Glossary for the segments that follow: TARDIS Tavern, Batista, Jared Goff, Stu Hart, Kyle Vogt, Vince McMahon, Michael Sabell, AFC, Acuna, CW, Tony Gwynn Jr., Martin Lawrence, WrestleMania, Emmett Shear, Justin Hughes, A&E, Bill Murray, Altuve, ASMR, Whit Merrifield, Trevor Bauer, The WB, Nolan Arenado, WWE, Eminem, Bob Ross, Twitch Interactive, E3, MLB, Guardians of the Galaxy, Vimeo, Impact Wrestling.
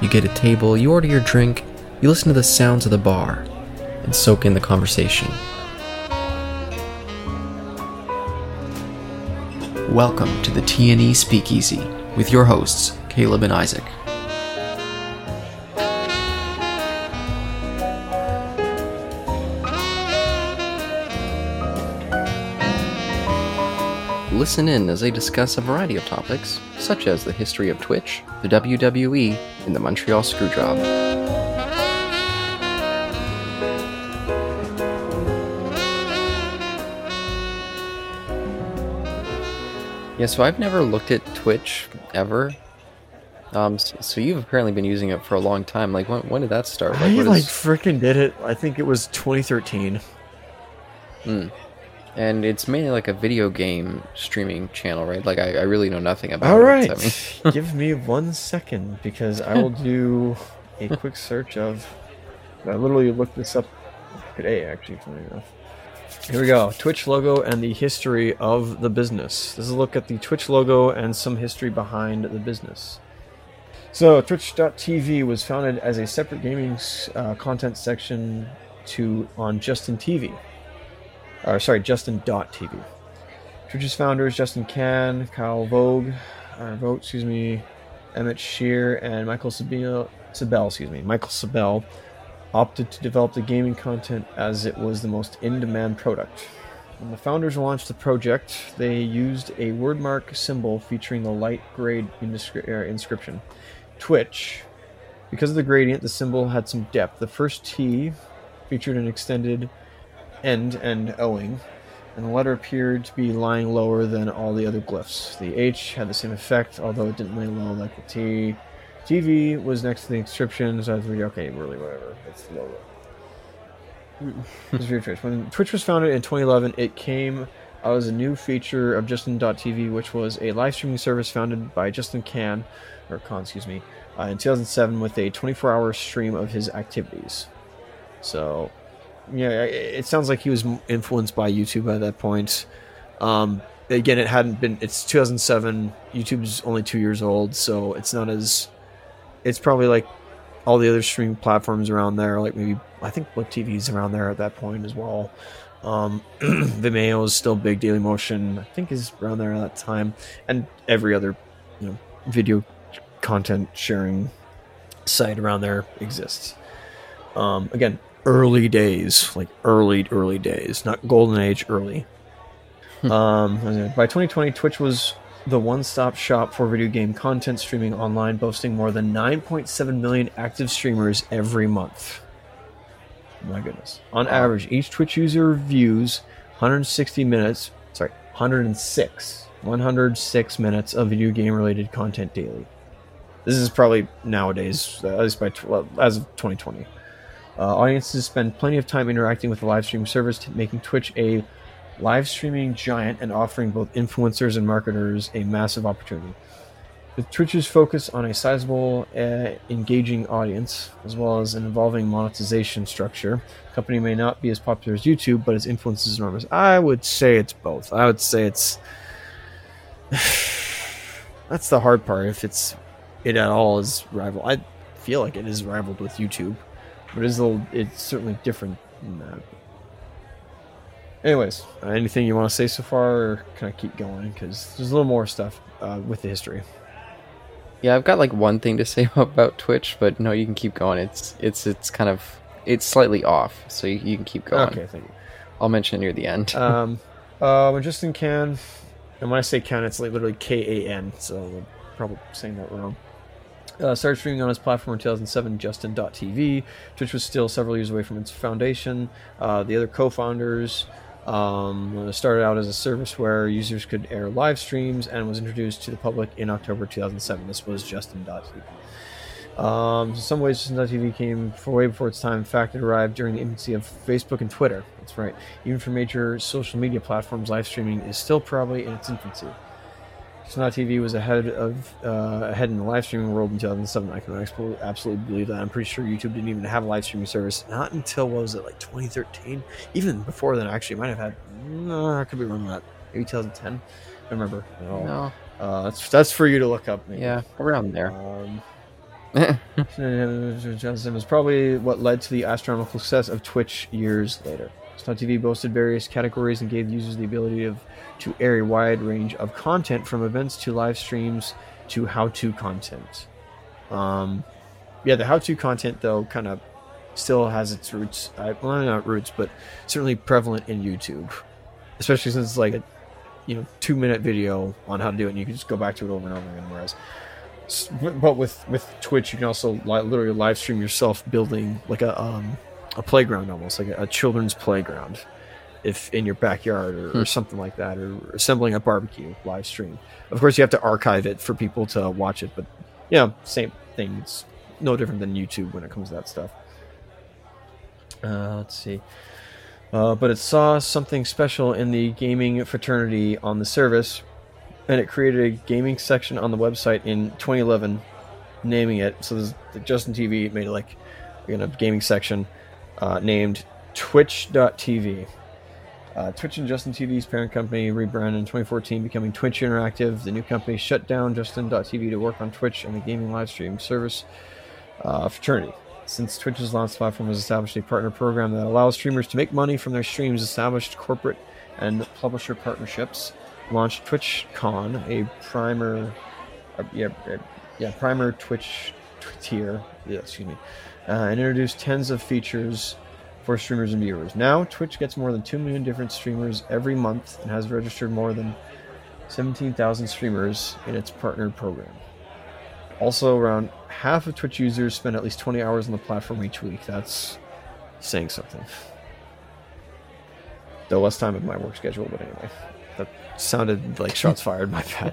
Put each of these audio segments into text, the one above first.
You get a table, you order your drink, you listen to the sounds of the bar, and soak in the conversation. Welcome to the T&E Speakeasy, with your hosts, Caleb and Isaac. Listen in as they discuss a variety of topics, such as the history of Twitch, the WWE, and the Montreal Screwjob. Yeah, so I've never looked at Twitch, ever. So you've apparently been using it for a long time. Like, when did that start? I freaking did it. I think it was 2013. Hmm. And it's mainly like a video game streaming channel, right? Like, I really know nothing about it. All right. Give me 1 second, because I will do a quick search of... I literally looked this up today, actually, funny enough. Here we go. Twitch logo and the history of the business. This is a look at the Twitch logo and some history behind the business. So, Twitch.tv was founded as a separate gaming content section on JustinTV. Justin.tv. Twitch's founders, Justin Kan, Kyle Vogt, Emmett Shear, and Michael Sabell, opted to develop the gaming content as it was the most in-demand product. When the founders launched the project, they used a wordmark symbol featuring the light grade inscription. Twitch. Because of the gradient, the symbol had some depth. The first T featured an extended end, and the letter appeared to be lying lower than all the other glyphs. The H had the same effect, although it didn't lay low like the T. TV was next to the inscription, so I was reading, okay, really, whatever. It's logo. It's very Twitch. When Twitch was founded in 2011, it came out as a new feature of Justin.tv, which was a live streaming service founded by Justin Kan, in 2007 with a 24-hour stream of his activities. So... yeah, it sounds like he was influenced by YouTube at that point. Again, it hadn't been... It's 2007. YouTube's only 2 years old, so it's not as... It's probably like all the other streaming platforms around there, like maybe... I think Blip TV's around there at that point as well. Vimeo is still big. Dailymotion, I think, is around there at that time. And every other video content sharing site around there exists. Again... early days, like early days, not golden age, early. By 2020, Twitch was the one-stop shop for video game content streaming online, boasting more than 9.7 million active streamers every month. My goodness. On average, each Twitch user views 106 minutes of video game-related content daily. This is probably nowadays, at least as of 2020. Audiences spend plenty of time interacting with the live stream service, making Twitch a live streaming giant and offering both influencers and marketers a massive opportunity. With Twitch's focus on a sizable, engaging audience, as well as an evolving monetization structure, the company may not be as popular as YouTube, but its influence is enormous. I would say it's both. I would say it's... That's the hard part, if it at all is rival. I feel like it is rivaled with YouTube. But it's certainly different than that. Anyways, anything you want to say so far, or can I keep going? Because there's a little more stuff with the history. Yeah, I've got like one thing to say about Twitch, but no, you can keep going. It's kind of... it's slightly off, so you can keep going. Okay, thank you. I'll mention it near the end. When Justin Kan... and when I say Kan, it's like literally K-A-N, so I'm probably saying that wrong. Started streaming on his platform in 2007, Justin.tv. Twitch was still several years away from its foundation. The other co-founders started out as a service where users could air live streams and was introduced to the public in October 2007. This was Justin.tv. In some ways, JustinTV came way before its time. In fact, it arrived during the infancy of Facebook and Twitter. That's right. Even for major social media platforms, live streaming is still probably in its infancy. JustinTV was ahead in the live streaming world in 2007. I can absolutely believe that. I'm pretty sure YouTube didn't even have a live streaming service. Not until, what was it, like 2013? Even before then, actually, might have had. No, I could be wrong on that. Maybe 2010. I don't remember. No. That's for you to look up. Maybe. Yeah, around there. Johnson was probably what led to the astronomical success of Twitch years later. JustinTV boasted various categories and gave users the ability to air a wide range of content, from events to live streams to how-to content. The how-to content, though, kind of still has its roots. Not roots, but certainly prevalent in YouTube, especially since it's like a 2-minute video on how to do it, and you can just go back to it over and over again. But with Twitch, you can also literally live stream yourself building like a playground, almost like a children's playground, if in your backyard or something like that, or assembling a barbecue live stream. Of course, you have to archive it for people to watch it, but same thing. It's no different than YouTube when it comes to that stuff. Let's see. But it saw something special in the gaming fraternity on the service, and it created a gaming section on the website in 2011, naming it. So this is the JustinTV made like a gaming section named Twitch.tv. Twitch and JustinTV's parent company rebranded in 2014, becoming Twitch Interactive. The new company shut down Justin.tv to work on Twitch and the gaming live stream service fraternity. Since Twitch's launch platform has established a partner program that allows streamers to make money from their streams, established corporate and publisher partnerships, launched TwitchCon, a primer Twitch tier. And introduced tens of features for streamers and viewers. Now, Twitch gets more than 2 million different streamers every month and has registered more than 17,000 streamers in its partner program. Also, around half of Twitch users spend at least 20 hours on the platform each week. That's saying something. Though less time in my work schedule, but anyway. That sounded like shots fired, my bad.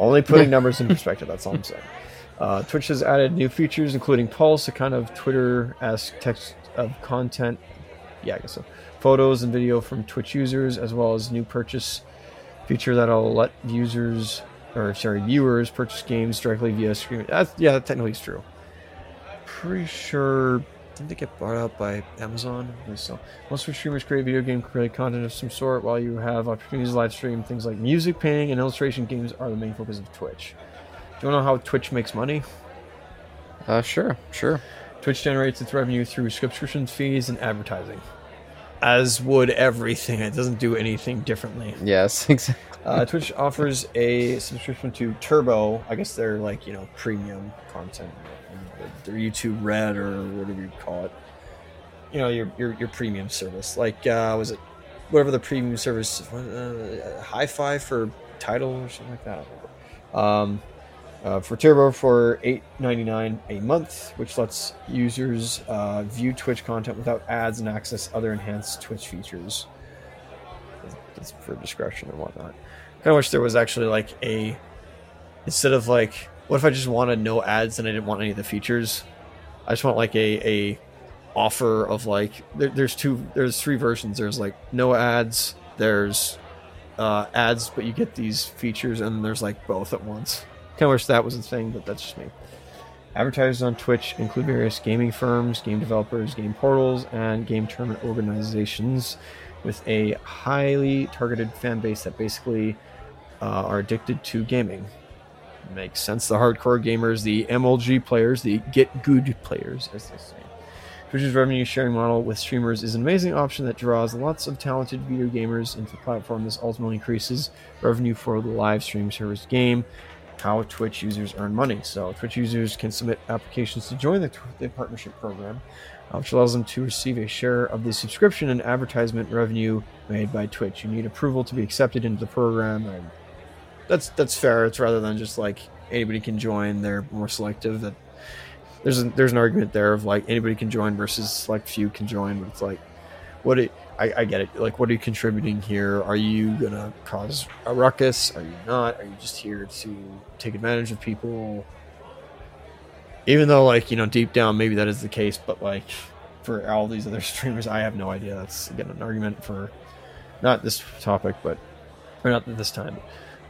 Only putting numbers in perspective, that's all I'm saying. Twitch has added new features, including Pulse, a kind of Twitter-esque text of content. Yeah, I guess so. Photos and video from Twitch users, as well as new purchase feature that'll let viewers purchase games directly via streaming. That technically is true. Pretty sure. Didn't they get bought out by Amazon? So most streamers create video game related content of some sort, while you have opportunities to live stream things like music, painting, and illustration. Games are the main focus of Twitch. Do you want to know how Twitch makes money? Sure. Twitch generates its revenue through subscription fees and advertising. As would everything. It doesn't do anything differently. Yes, exactly. Twitch offers a subscription to Turbo. I guess they're like, premium content. Their YouTube Red or whatever you call it. Your premium service. Like, was it whatever the premium service, Hi-Fi for Tidal or something like that? For Turbo for $8.99 a month, which lets users view Twitch content without ads and access other enhanced Twitch features. It's for discretion and whatnot. I wish there was actually instead of what if I just wanted no ads and I didn't want any of the features? I just want a offer of there's three versions. There's no ads, there's ads, but you get these features, and there's both at once. Kind of wish that was a thing, but that's just me. Advertisers on Twitch include various gaming firms, game developers, game portals, and game tournament organizations with a highly targeted fan base that basically are addicted to gaming. Makes sense. The hardcore gamers, the MLG players, the get good players, as they say. Twitch's revenue sharing model with streamers is an amazing option that draws lots of talented video gamers into the platform. This ultimately increases revenue for the live stream service game. How Twitch users earn money. So Twitch users can submit applications to join the partnership program, which allows them to receive a share of the subscription and advertisement revenue made by Twitch. You need approval to be accepted into the program. And that's fair. It's rather than just anybody can join. They're more selective. That there's an argument there of anybody can join versus select few can join. But it's I get it. What are you contributing here? Are you going to cause a ruckus? Are you not? Are you just here to take advantage of people? Even though, like, you know, deep down, maybe that is the case, but, like, for all these other streamers, I have no idea. That's, again, an argument for not this topic, but, or not this time.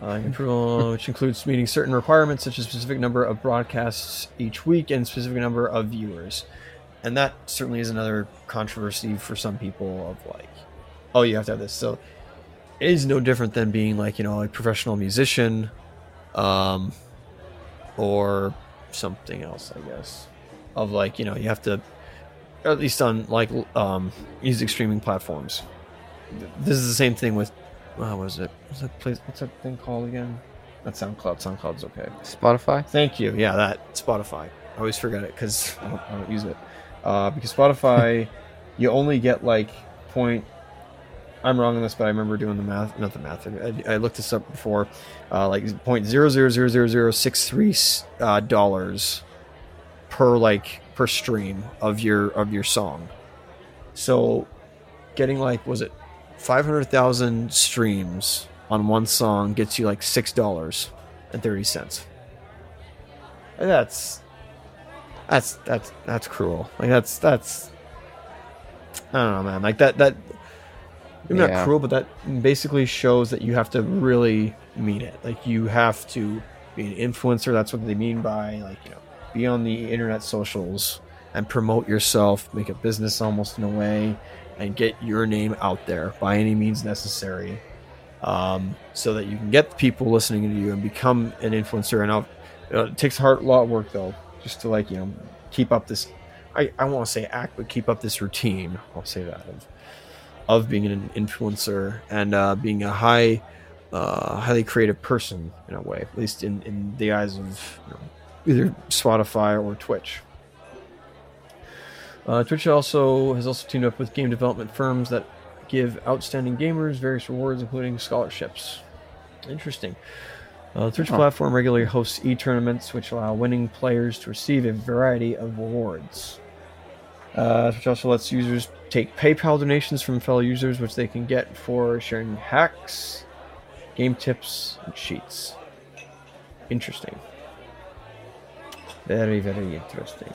Approval, which includes meeting certain requirements, such as specific number of broadcasts each week and specific number of viewers. And that certainly is another controversy for some people of, like, oh, you have to have this. So it is no different than being, like, you know, a professional musician, or something else, I guess, of, like, you know, you have to, or at least on, like, music streaming platforms. This is the same thing with, what was it? What's that place? What's that thing called again? Not SoundCloud. SoundCloud's okay. Spotify. Thank you. Yeah, that Spotify. I always forget it because I don't use it. Because Spotify, you only get like point. I'm wrong on this, but I remember doing the math. Not the math. I looked this up before. Like $0.000063 dollars per, like, per stream of your song. So, getting, like, was it 500,000 streams on one song gets you like $6.30. And that's cruel. Like, that's I don't know, man. Like, that maybe not cruel, but that basically shows that you have to really mean it. Like, you have to be an influencer. That's what they mean by, like, you know, be on the internet socials and promote yourself, make a business almost in a way, and get your name out there by any means necessary, so that you can get the people listening to you and become an influencer. And it takes a lot of work, though, just to, like, you know, keep up this, I won't say act, but keep up this routine, I'll say that, of being an influencer and being a highly creative person in a way, at least in the eyes of, you know, either Spotify or Twitch. Twitch has also teamed up with game development firms that give outstanding gamers various rewards, including scholarships. Interesting. The Twitch platform regularly hosts e-tournaments, which allow winning players to receive a variety of rewards. Twitch also lets users take PayPal donations from fellow users, which they can get for sharing hacks, game tips, and cheats. Interesting. Very, very interesting.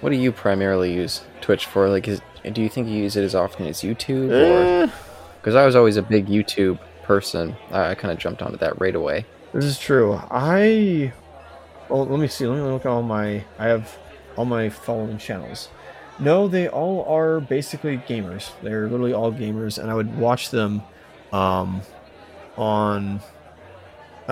What do you primarily use Twitch for? Like, do you think you use it as often as YouTube? Because I was always a big YouTube person. I kind of jumped onto that right away. This is true. Let me see. Let me look at all my... I have all my following channels. No, they all are basically gamers. They're literally all gamers, and I would watch them I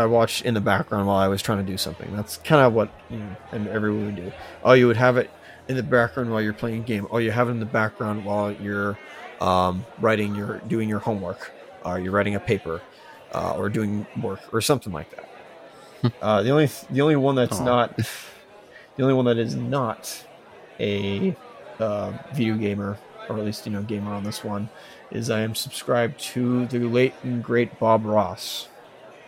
watched in the background while I was trying to do something. That's kind of what, you know, and everyone would do. Oh, you would have it in the background while you're playing a game. Oh, you have it in the background while you're doing your homework, or you're writing a paper, or doing work, or something like that. The only one that is not a video gamer, or at least, you know, gamer on this one, is I am subscribed to the late and great Bob Ross.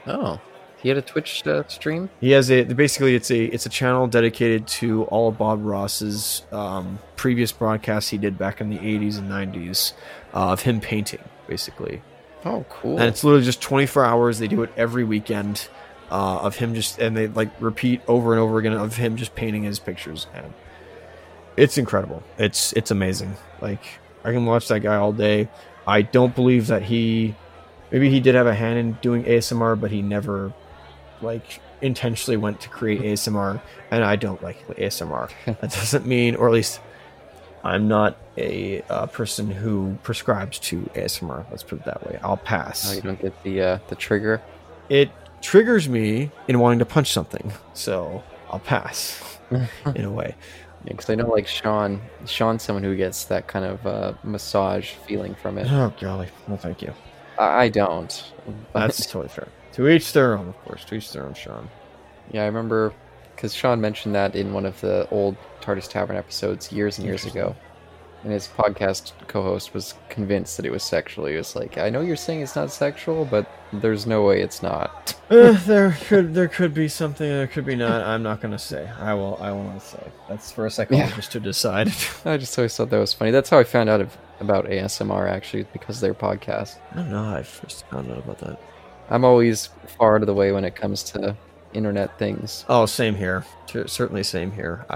Oh, he had a Twitch stream. He has basically it's a channel dedicated to all of Bob Ross's previous broadcasts he did back in the 80s and 90s of him painting, basically. Oh, cool. And it's literally just 24 hours. They do it every weekend of him just, and they like repeat over and over again of him just painting his pictures. And it's incredible. It's amazing. Like, I can watch that guy all day. I don't believe that maybe he did have a hand in doing ASMR, but he never, like, intentionally went to create ASMR, and I don't like ASMR. That doesn't mean, or at least I'm not a person who prescribes to ASMR. Let's put it that way. I'll pass. Oh, you don't get the trigger? It triggers me in wanting to punch something, so I'll pass in a way. Because I know, like, Sean's someone who gets that kind of massage feeling from it. Oh, golly. No, thank you. I don't. That's totally fair. To each their own, of course. To each their own, Sean. Yeah, I remember because Sean mentioned that in one of the old TARDIS Tavern episodes years and years ago. And his podcast co-host was convinced that it was sexual. He was like, I know you're saying it's not sexual, but there's no way it's not. There could be something, there could be not. I'm not going to say. I will not say. That's for a psychologist to decide. I just always thought that was funny. That's how I found out about ASMR, actually, because of their podcast. I don't know how I first found out about that. I'm always far out of the way when it comes to internet things. Oh, same here. Certainly same here.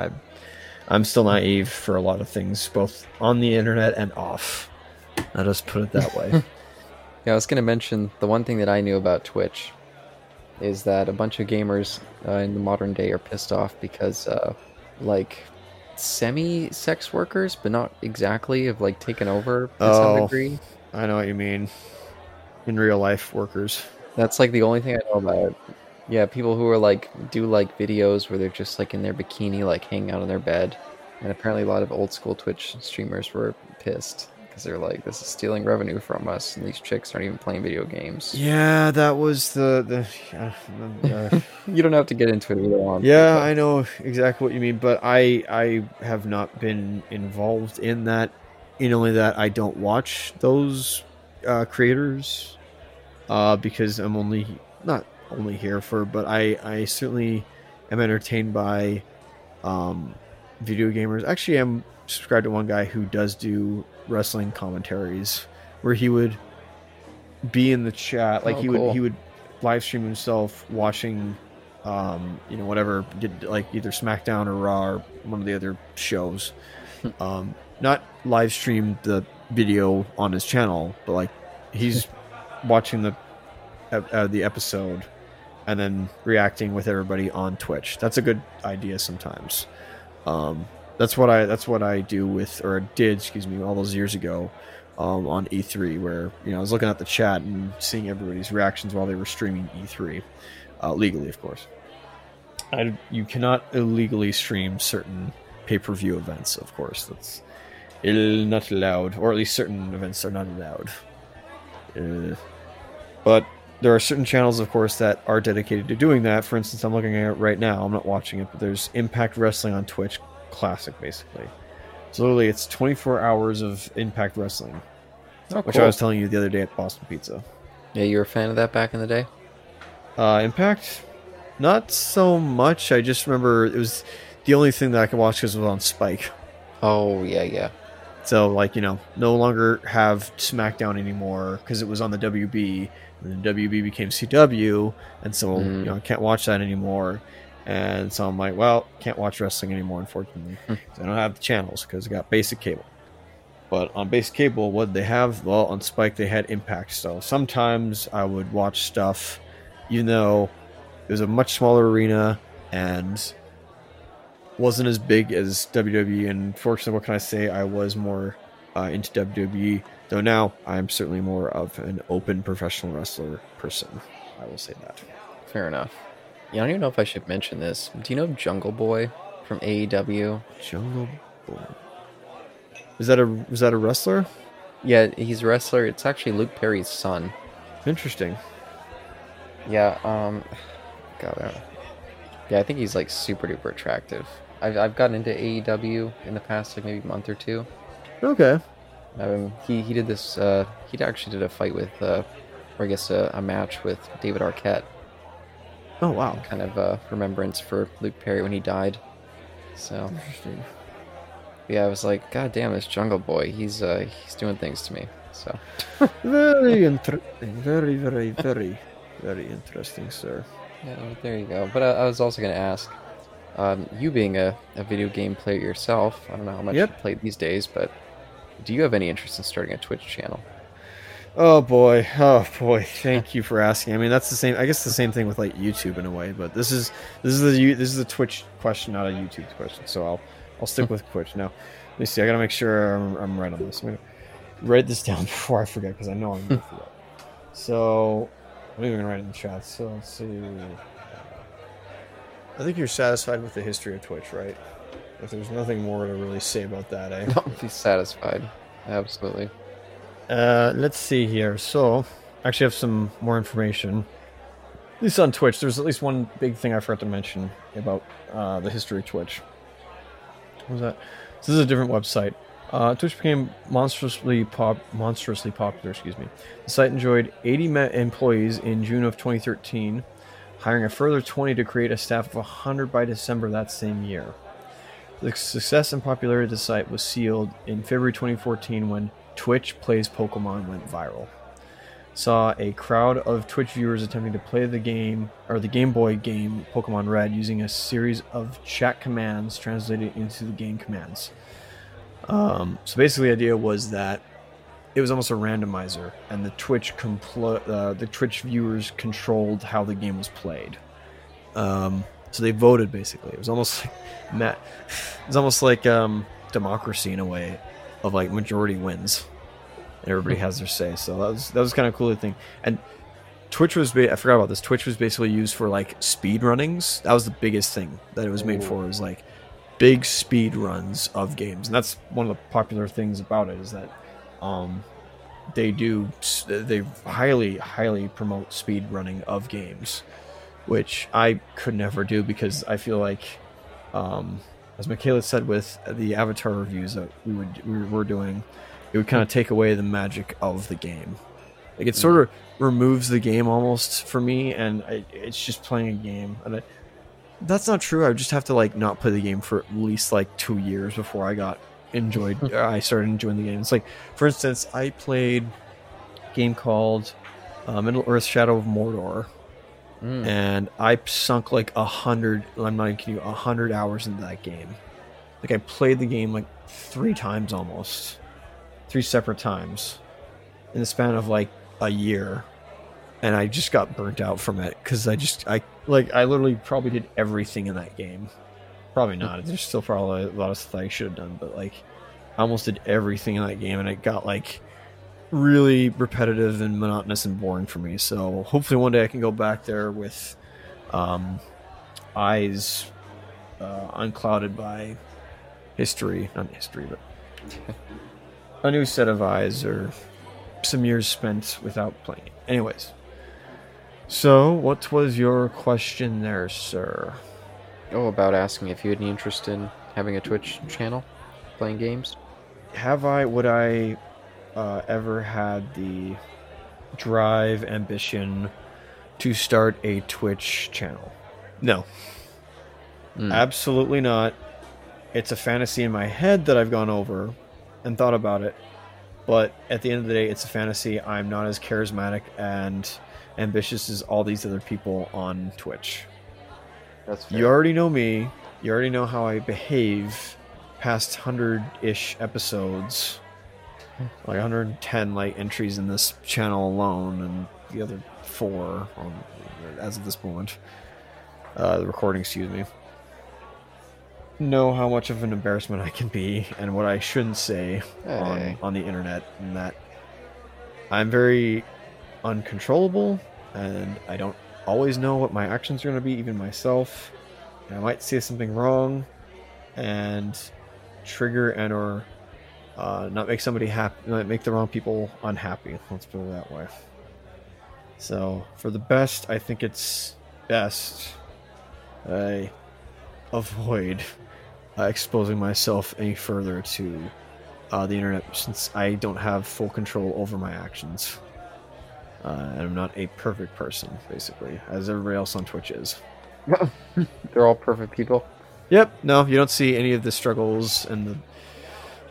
I'm still naive for a lot of things, both on the internet and off. I'll just put it that way. Yeah, I was going to mention the one thing that I knew about Twitch is that a bunch of gamers in the modern day are pissed off because, like, semi-sex workers, but not exactly, have, like, taken over to some degree. I know what you mean. In real life workers. That's, like, the only thing I know about it. Yeah, people who are, like, do, like, videos where they're just, like, in their bikini, like, hanging out on their bed. And apparently a lot of old-school Twitch streamers were pissed. Because they're like, this is stealing revenue from us, and these chicks aren't even playing video games. Yeah, that was You don't have to get into it either on. Yeah, I know exactly what you mean, but I have not been involved in that. In only that, I don't watch those creators because I'm not only here for, but I certainly am entertained by video gamers. Actually, I'm subscribed to one guy who does wrestling commentaries where he would be in the chat, like he would live stream himself watching whatever, did like either SmackDown or Raw or one of the other shows. Not live stream the video on his channel, but like he's watching the episode and then reacting with everybody on Twitch. That's a good idea sometimes. That's what I did all those years ago on E3, where I was looking at the chat and seeing everybody's reactions while they were streaming E3, legally, of course. You cannot illegally stream certain pay-per-view events, of course. That's not allowed, or at least certain events are not allowed. But there are certain channels, of course, that are dedicated to doing that. For instance, I'm looking at it right now. I'm not watching it, but there's Impact Wrestling on Twitch Classic, basically. So literally it's 24 hours of Impact Wrestling, which I was telling you the other day at Boston Pizza. Yeah, you were a fan of that back in the day? Impact? Not so much. I just remember it was the only thing that I could watch because it was on Spike. Oh, yeah. So, like, no longer have SmackDown anymore because it was on the WB, and the WB became CW, and so, I can't watch that anymore. And so I'm like, well, can't watch wrestling anymore, unfortunately. I don't have the channels because I got basic cable. But on basic cable, what did they have? Well, on Spike, they had Impact. So sometimes I would watch stuff, even though it was a much smaller arena and wasn't as big as WWE. And fortunately, what can I say? I was more into WWE, though now I'm certainly more of an open professional wrestler person. I will say that. Fair enough. Yeah, I don't even know if I should mention this. Do you know Jungle Boy from AEW? Jungle Boy. Is that a wrestler? Yeah, he's a wrestler. It's actually Luke Perry's son. Interesting. Yeah, God, I don't know. Yeah, I think he's like super duper attractive. I've gotten into AEW in the past like maybe month or two. Okay. He did this he actually did a fight with or I guess a match with David Arquette. Oh, wow. Kind of remembrance for Luke Perry when he died. So, interesting. Yeah, I was like, God damn, this Jungle Boy. He's doing things to me. So, very interesting. Very, very, very, very interesting, sir. Yeah, well, there you go. But I was also going to ask, you being a video game player yourself, I don't know how much you play these days, but do you have any interest in starting a Twitch channel? Oh boy! Thank you for asking. I mean, that's the same. I guess the same thing with like YouTube in a way, but this is the Twitch question, not a YouTube question. So I'll stick with Twitch now. Let me see. I gotta make sure I'm right on this. I'm gonna write this down before I forget because I know I'm gonna forget. So I'm even gonna write it in the chat. So let's see. I think you're satisfied with the history of Twitch, right? If there's nothing more to really say about that, I'll be satisfied. Absolutely. Let's see here. So, I actually have some more information. At least on Twitch, there's at least one big thing I forgot to mention about the history of Twitch. What was that? So this is a different website. Twitch became monstrously popular. The site enjoyed 80 employees in June of 2013, hiring a further 20 to create a staff of 100 by December that same year. The success and popularity of the site was sealed in February 2014 when Twitch Plays Pokemon went viral. saw a crowd of Twitch viewers attempting to play the game, or the Game Boy game Pokemon Red, using a series of chat commands translated into the game commands. So basically the idea was that it was almost a randomizer, and the Twitch Twitch viewers controlled how the game was played. So they voted, basically. It was almost like democracy in a way, of like majority wins. Everybody has their say, so that was kind of cool thing. And Twitch was—I forgot about this. Twitch was basically used for like speed runnings. That was the biggest thing that it was made for, is like big speed runs of games, and that's one of the popular things about it, is that they highly promote speed running of games, which I could never do, because I feel like, as Michaela said with the Avatar reviews that we were doing, it would kind of take away the magic of the game. Like, it sort of removes the game almost for me, and it's just playing a game. And that's not true. I would just have to like not play the game for at least like 2 years before I started enjoying the game. It's like, for instance, I played a game called Middle Earth: Shadow of Mordor, and I sunk like 100. I'm not even kidding you, 100 hours into that game. Like, I played the game like 3 times almost. 3 separate times in the span of like a year, and I just got burnt out from it, because I literally probably did everything in that game. Probably not, there's still probably a lot of stuff I should have done, but like I almost did everything in that game, and it got like really repetitive and monotonous and boring for me. So hopefully one day I can go back there with eyes unclouded by not history but a new set of eyes, or some years spent without playing it. Anyways, so what was your question there, sir? Oh, about asking if you had any interest in having a Twitch channel, playing games. Would I ever had the drive, ambition to start a Twitch channel? No. Absolutely not. It's a fantasy in my head that I've gone over and thought about it, but at the end of the day, it's a fantasy. I'm not as charismatic and ambitious as all these other people on Twitch. That's fair. You already know me. You already know how I behave past 100-ish episodes, like 110 like entries in this channel alone, and the other 4 as of this moment, the recording, excuse me. Know how much of an embarrassment I can be and what I shouldn't say on the internet, and that I'm very uncontrollable, and I don't always know what my actions are going to be, even myself, and I might say something wrong and trigger and or not make somebody happy, not make the wrong people unhappy, let's put it that way. So for the best, I think it's best I avoid exposing myself any further to the internet, since I don't have full control over my actions, and I'm not a perfect person, basically, as everybody else on Twitch is. They're all perfect people. Yep. No, you don't see any of the struggles and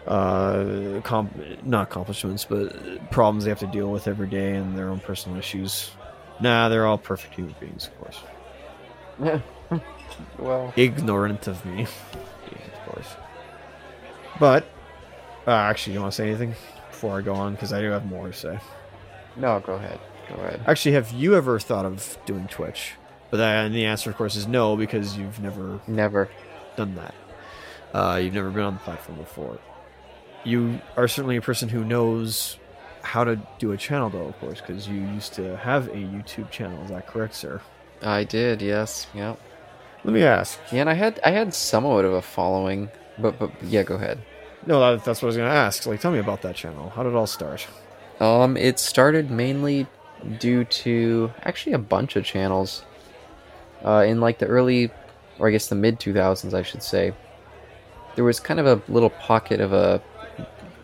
the not accomplishments, but problems they have to deal with every day, and their own personal issues. Nah, they're all perfect human beings, of course. Yeah. Well, ignorant of me, yeah, of course. But actually, you want to say anything before I go on, because I do have more to say. No, go ahead. Actually, have you ever thought of doing Twitch? But then the answer, of course, is no, because you've never done that. You've never been on the platform before. You are certainly a person who knows how to do a channel, though, of course, because you used to have a YouTube channel. Is that correct, sir? I did. Yes. Yep. Let me ask. Yeah, and I had somewhat of a following, but yeah, go ahead. No, that's what I was going to ask. Like, tell me about that channel. How did it all start? It started mainly due to actually a bunch of channels in like the early, or I guess the mid 2000s, I should say. There was kind of a little pocket of a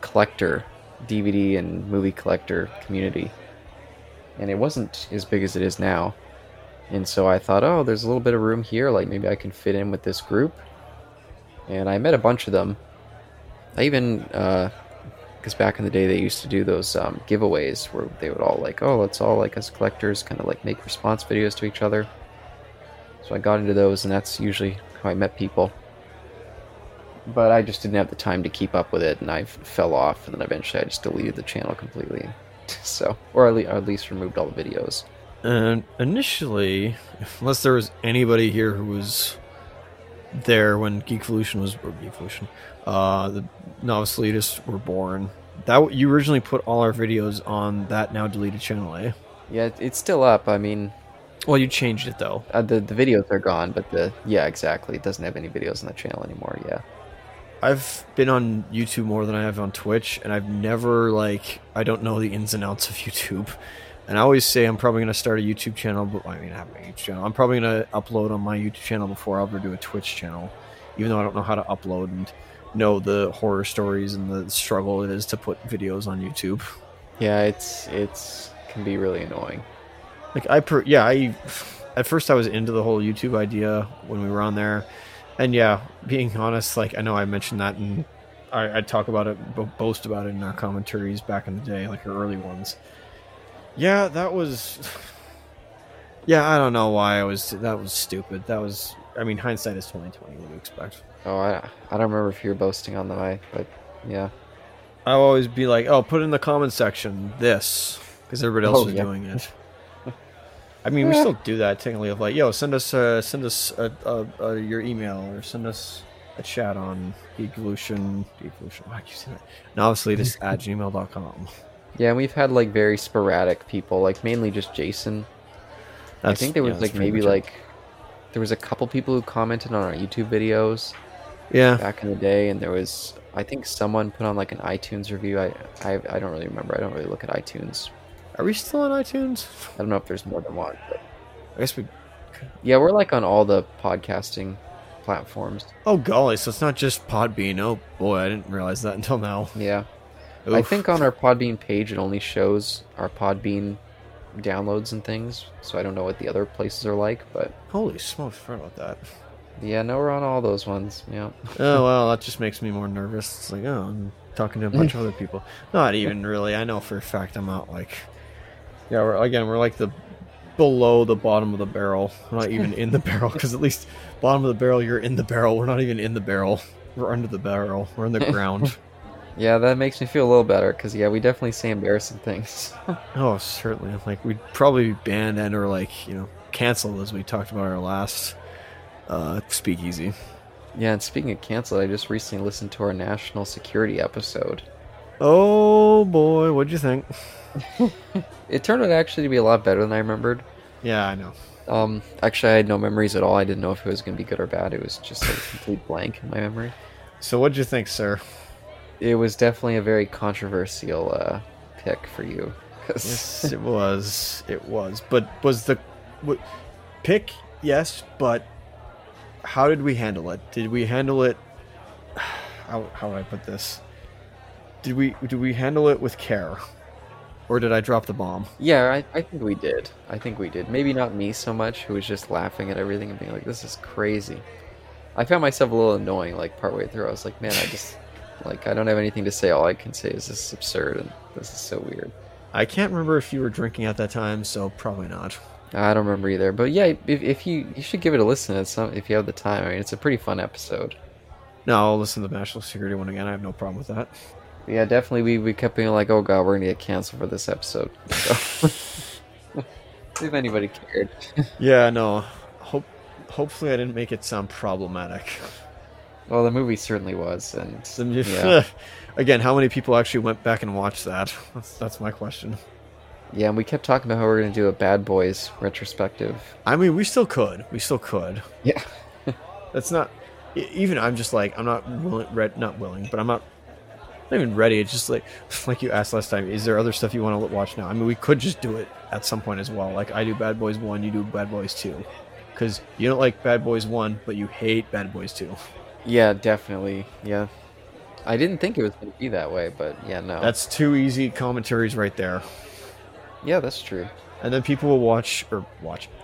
collector, DVD and movie collector community, and it wasn't as big as it is now. And so I thought, oh, there's a little bit of room here. Like, maybe I can fit in with this group. And I met a bunch of them. I even because back in the day they used to do those giveaways where they would all like, oh, let's all like us collectors kind of like make response videos to each other. So I got into those, and that's usually how I met people. But I just didn't have the time to keep up with it, and I fell off, and then eventually I just deleted the channel completely. So, or at least removed all the videos. And initially, unless there was anybody here who was there when Geekvolution was, or Geekvolution, the Novice Elitists were born, that you originally put all our videos on that now deleted channel, eh? Yeah, it's still up. I mean, well, you changed it though. The videos are gone, but yeah, exactly. It doesn't have any videos on the channel anymore. Yeah. I've been on YouTube more than I have on Twitch, and I've never, like, I don't know the ins and outs of YouTube. And I always say I'm probably going to start a YouTube channel, but I mean, I have my YouTube channel. I'm probably going to upload on my YouTube channel before I'll ever do a Twitch channel, even though I don't know how to upload and know the horror stories and the struggle it is to put videos on YouTube. Yeah, it's can be really annoying. Like, I at first I was into the whole YouTube idea when we were on there. And yeah, being honest, like, I know I mentioned that, and I talk about it, boast about it in our commentaries back in the day, like our early ones. Yeah, that was... Yeah, I don't know why I was... That was stupid. That was... I mean, hindsight is 2020, what do you expect? Oh, I don't remember if you were boasting on the mic, but yeah. I'll always be like, oh, put in the comment section this, because everybody else was doing it. I mean, we still do that technically. Of like, yo, send us your email, or send us a chat on Geekvolution. Why do you say that? And obviously, just at gmail.com. Yeah, and we've had like very sporadic people, like mainly just Jason. I think there was there was a couple people who commented on our YouTube videos. Yeah. Back in the day, and there was, I think, someone put on like an iTunes review. I don't really remember. I don't really look at iTunes. Are we still on iTunes? I don't know if there's more than one, but I guess we... Yeah, we're like on all the podcasting platforms. Oh, golly, so it's not just Podbean. Oh, boy, I didn't realize that until now. Yeah. Oof. I think on our Podbean page, it only shows our Podbean downloads and things, so I don't know what the other places are like, but... Holy smokes, I forgot about that. Yeah, no, we're on all those ones, yeah. Oh, well, that just makes me more nervous. It's like, oh, I'm talking to a bunch of other people. Not even really. I know for a fact I'm out, like... Yeah, we're like the below the bottom of the barrel. We're not even in the barrel, because at least bottom of the barrel, you're in the barrel. We're not even in the barrel. We're under the barrel. We're in the ground. Yeah, that makes me feel a little better, because, yeah, we definitely say embarrassing things. Oh, certainly. Like, we'd probably be banned and or, like, you know, canceled, as we talked about our last speakeasy. Yeah, and speaking of canceled, I just recently listened to our national security episode. Oh, boy, what'd you think? It turned out actually to be a lot better than I remembered. Yeah, I know. Actually, I had no memories at all. I didn't know if it was going to be good or bad. It was just like a complete blank in my memory. So what'd you think, sir? It was definitely a very controversial pick for you. Yes, it was. It was. But was the... pick, yes, but how did we handle it? Did we handle it... How would I put this? Did we handle it with care? Or did I drop the bomb? Yeah, I think we did. Maybe not me so much, who was just laughing at everything and being like, this is crazy. I found myself a little annoying, like, partway through. I was like, man, I just, like, I don't have anything to say. All I can say is this is absurd and this is so weird. I can't remember if you were drinking at that time, so probably not. I don't remember either. But yeah, if you should give it a listen at some, if you have the time. I mean, it's a pretty fun episode. No, I'll listen to the National Security one again. I have no problem with that. Yeah, definitely. We kept being like, oh god, we're going to get canceled for this episode. So, if anybody cared. Yeah, no. Hopefully I didn't make it sound problematic. Well, the movie certainly was. And yeah. Again, how many people actually went back and watched that? That's my question. Yeah, and we kept talking about how we're going to do a Bad Boys retrospective. I mean, we still could. Yeah. That's not... Even I'm just like, I'm not willing, but I'm not... Not even ready. It's just like you asked last time, is there other stuff you want to watch now? I mean, we could just do it at some point as well. Like, I do Bad Boys 1, you do Bad Boys 2. Because you don't like Bad Boys 1, but you hate Bad Boys 2. Yeah, definitely. Yeah. I didn't think it was going to be that way, but yeah, no. That's two easy commentaries right there. Yeah, that's true. And then people will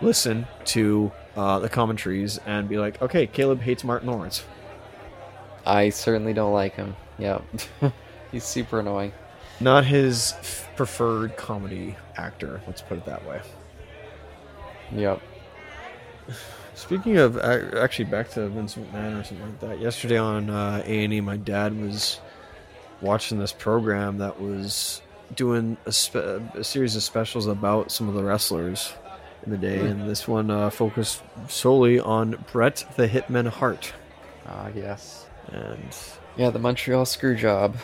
listen to the commentaries and be like, okay, Caleb hates Martin Lawrence. I certainly don't like him. Yeah. He's super annoying. Not his preferred comedy actor. Let's put it that way. Yep. Speaking of, actually back to Vince McMahon or something like that. Yesterday on A&E, my dad was watching this program that was doing a series of specials about some of the wrestlers in the day, and this one focused solely on Bret the Hitman Hart. Ah, yes. And yeah, the Montreal Screwjob.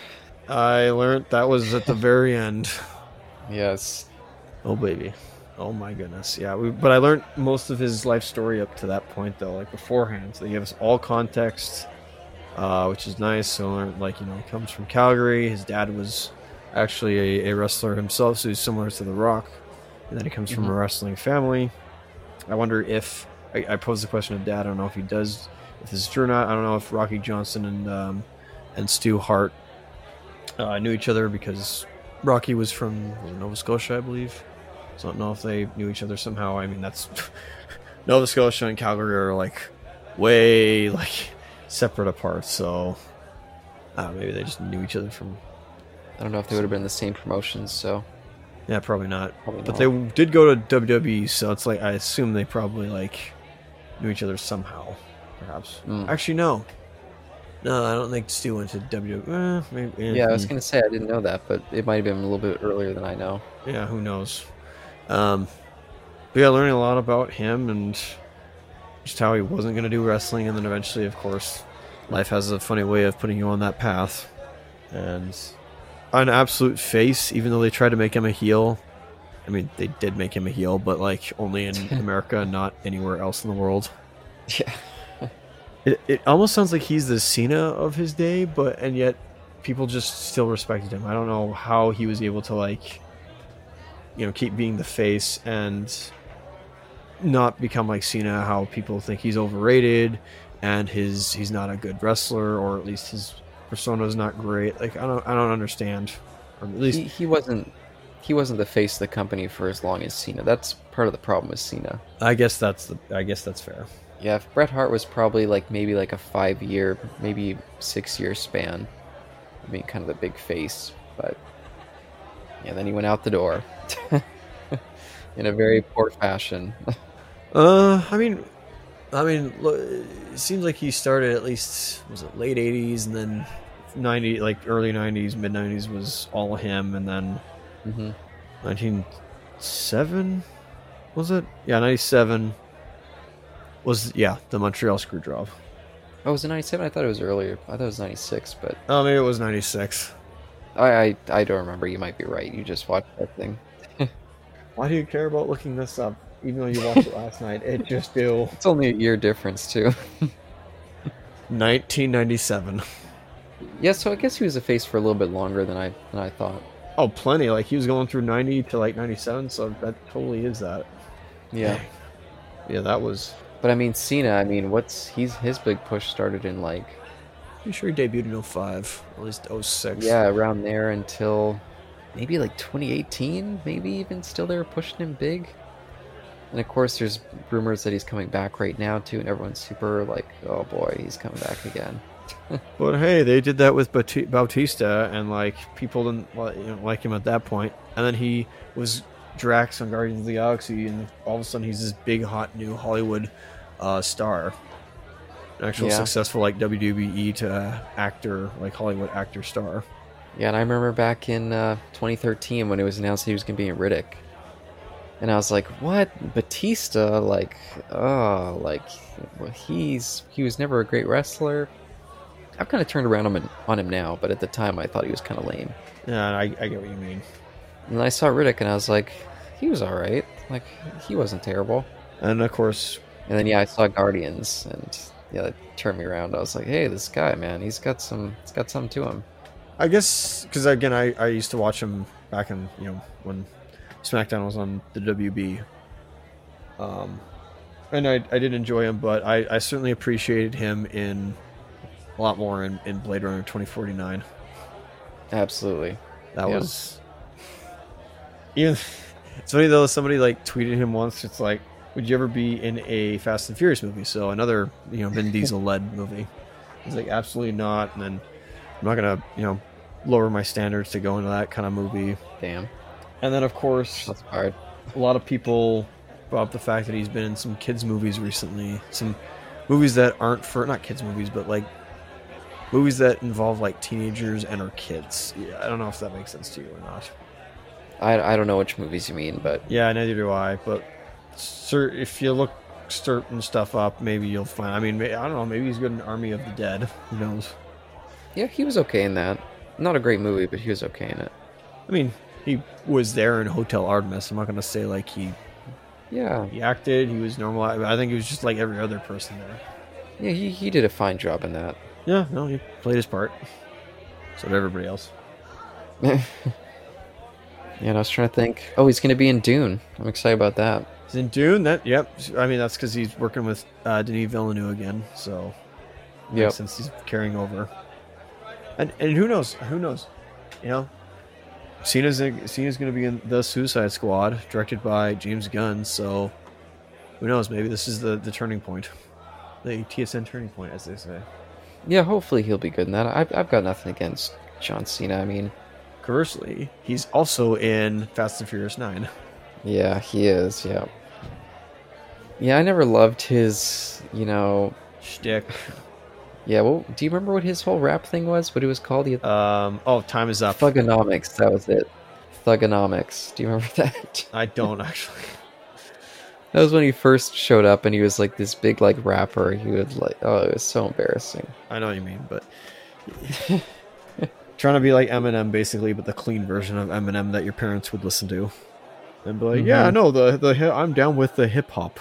I learned that was at the very end. Yes. Oh, baby. Oh, my goodness. Yeah, but I learned most of his life story up to that point, though, like beforehand. So they gave us all context, which is nice. So I learned, like, you know, he comes from Calgary. His dad was actually a wrestler himself, so he's similar to The Rock. And then he comes from a wrestling family. I wonder if... I posed the question to Dad. I don't know if he does... If this is true or not. I don't know if Rocky Johnson and Stu Hart knew each other, because Rocky was from Nova Scotia, I believe. So I don't know if they knew each other somehow. I mean, that's... Nova Scotia and Calgary are, like, way, like, separate apart. So, I don't know, maybe they just knew each other from... I don't know if they would have been in the same promotions, so... Yeah, probably not. Probably but not. They did go to WWE, so it's like, I assume they probably, like, knew each other somehow. Perhaps. Actually, no. No, I don't think Stu went to WWE. Yeah, I was going to say, I didn't know that, but it might have been a little bit earlier than I know. Yeah, who knows. But yeah, learning a lot about him and just how he wasn't going to do wrestling, and then eventually, of course, life has a funny way of putting you on that path. And an absolute face, even though they tried to make him a heel. I mean, they did make him a heel, but like only in America, not anywhere else in the world. Yeah. It almost sounds like he's the Cena of his day, and yet people just still respected him. I don't know how he was able to, like, you know, keep being the face and not become like Cena, how people think he's overrated and he's not a good wrestler, or at least his persona is not great. Like, I don't understand. Or at least he wasn't the face of the company for as long as Cena. That's part of the problem with Cena. I guess that's fair. Yeah, if Bret Hart was probably like maybe like a 5-year, maybe 6-year span. I mean, kind of the big face, but yeah, then he went out the door in a very poor fashion. I mean, look, it seems like he started at least, was it late 80s, and then early 90s, mid 90s was all him, and then 1997 was it? Yeah, 97. Was the Montreal Screwjob. Oh, was it 97? I thought it was earlier. I thought it was 96, but... Oh, maybe it was 96. I don't remember. You might be right. You just watched that thing. Why do you care about looking this up? Even though you watched it last night, it just still... It's only a year difference, too. 1997. Yeah, so I guess he was a face for a little bit longer than I thought. Oh, plenty. Like, he was going through 90 to, like, 97, so that totally is that. Yeah. Yeah, that was... But I mean, Cena, I mean, his big push started in like... I'm sure he debuted in 2005, at least 2006. Yeah, around there until maybe like 2018, maybe even still they were pushing him big. And of course, there's rumors that he's coming back right now too, and everyone's super like, oh boy, he's coming back again. But hey, they did that with Batista, and like people didn't like him at that point. And then he was... Drax on Guardians of the Galaxy, and all of a sudden he's this big hot new Hollywood star, an actual successful like WWE to actor, like Hollywood actor star. Yeah, and I remember back in 2013 when it was announced he was gonna be in Riddick, and I was like, what? Batista? Like, oh, like, well, he was never a great wrestler. I've kind of turned around on him now, but at the time I thought he was kind of lame. Yeah, I get what you mean. And I saw Riddick, and I was like, he was all right. Like, he wasn't terrible. And of course... And then, yeah, I saw Guardians, and yeah, that turned me around. I was like, hey, this guy, man, he's got something to him. I guess, because, again, I used to watch him back in, you know, when SmackDown was on the WB. And I did enjoy him, but I certainly appreciated him a lot more in Blade Runner 2049. Absolutely. That was... Even, it's funny though, somebody like tweeted him once, it's like, would you ever be in a Fast and Furious movie? So another, you know, Vin Diesel led movie. He's like, absolutely not. And then I'm not gonna, you know, lower my standards to go into that kind of movie. Damn. And then, of course, that's hard. A lot of people brought up the fact that he's been in some kids' movies recently. Some movies that aren't for... Not kids' movies, but, like, movies that involve, like, teenagers and or kids. Yeah, I don't know if that makes sense to you or not. I don't know which movies you mean, but... Yeah, neither do I, but if you look certain stuff up, maybe you'll find... I mean, I don't know, maybe he's good in Army of the Dead. Who knows? Yeah, he was okay in that. Not a great movie, but he was okay in it. I mean, he was there in Hotel Artemis. I'm not going to say, like, he... Yeah. He acted, he was normal. I think he was just like every other person there. Yeah, he did a fine job in that. Yeah, no, he played his part. So did everybody else. Yeah, and I was trying to think. Oh, he's going to be in Dune. I'm excited about that. He's in Dune? Yep. I mean, that's because he's working with Denis Villeneuve again. So, yeah, since he's carrying over. And who knows? Who knows? You know? Cena's going to be in The Suicide Squad, directed by James Gunn, so who knows? Maybe this is the turning point. The TSN turning point, as they say. Yeah, hopefully he'll be good in that. I've got nothing against John Cena, I mean. Conversely, he's also in Fast and Furious 9. Yeah, he is, yeah. Yeah, I never loved his, you know... Shtick. Yeah, well, do you remember what his whole rap thing was? What it was called? Time is up. Thugonomics, that was it. Thugonomics. Do you remember that? I don't, actually. That was when he first showed up, and he was, like, this big, like, rapper. He would, like, oh, it was so embarrassing. I know what you mean, but... Trying to be like Eminem, basically, but the clean version of Eminem that your parents would listen to. And be like, yeah, no, I'm down with the hip-hop.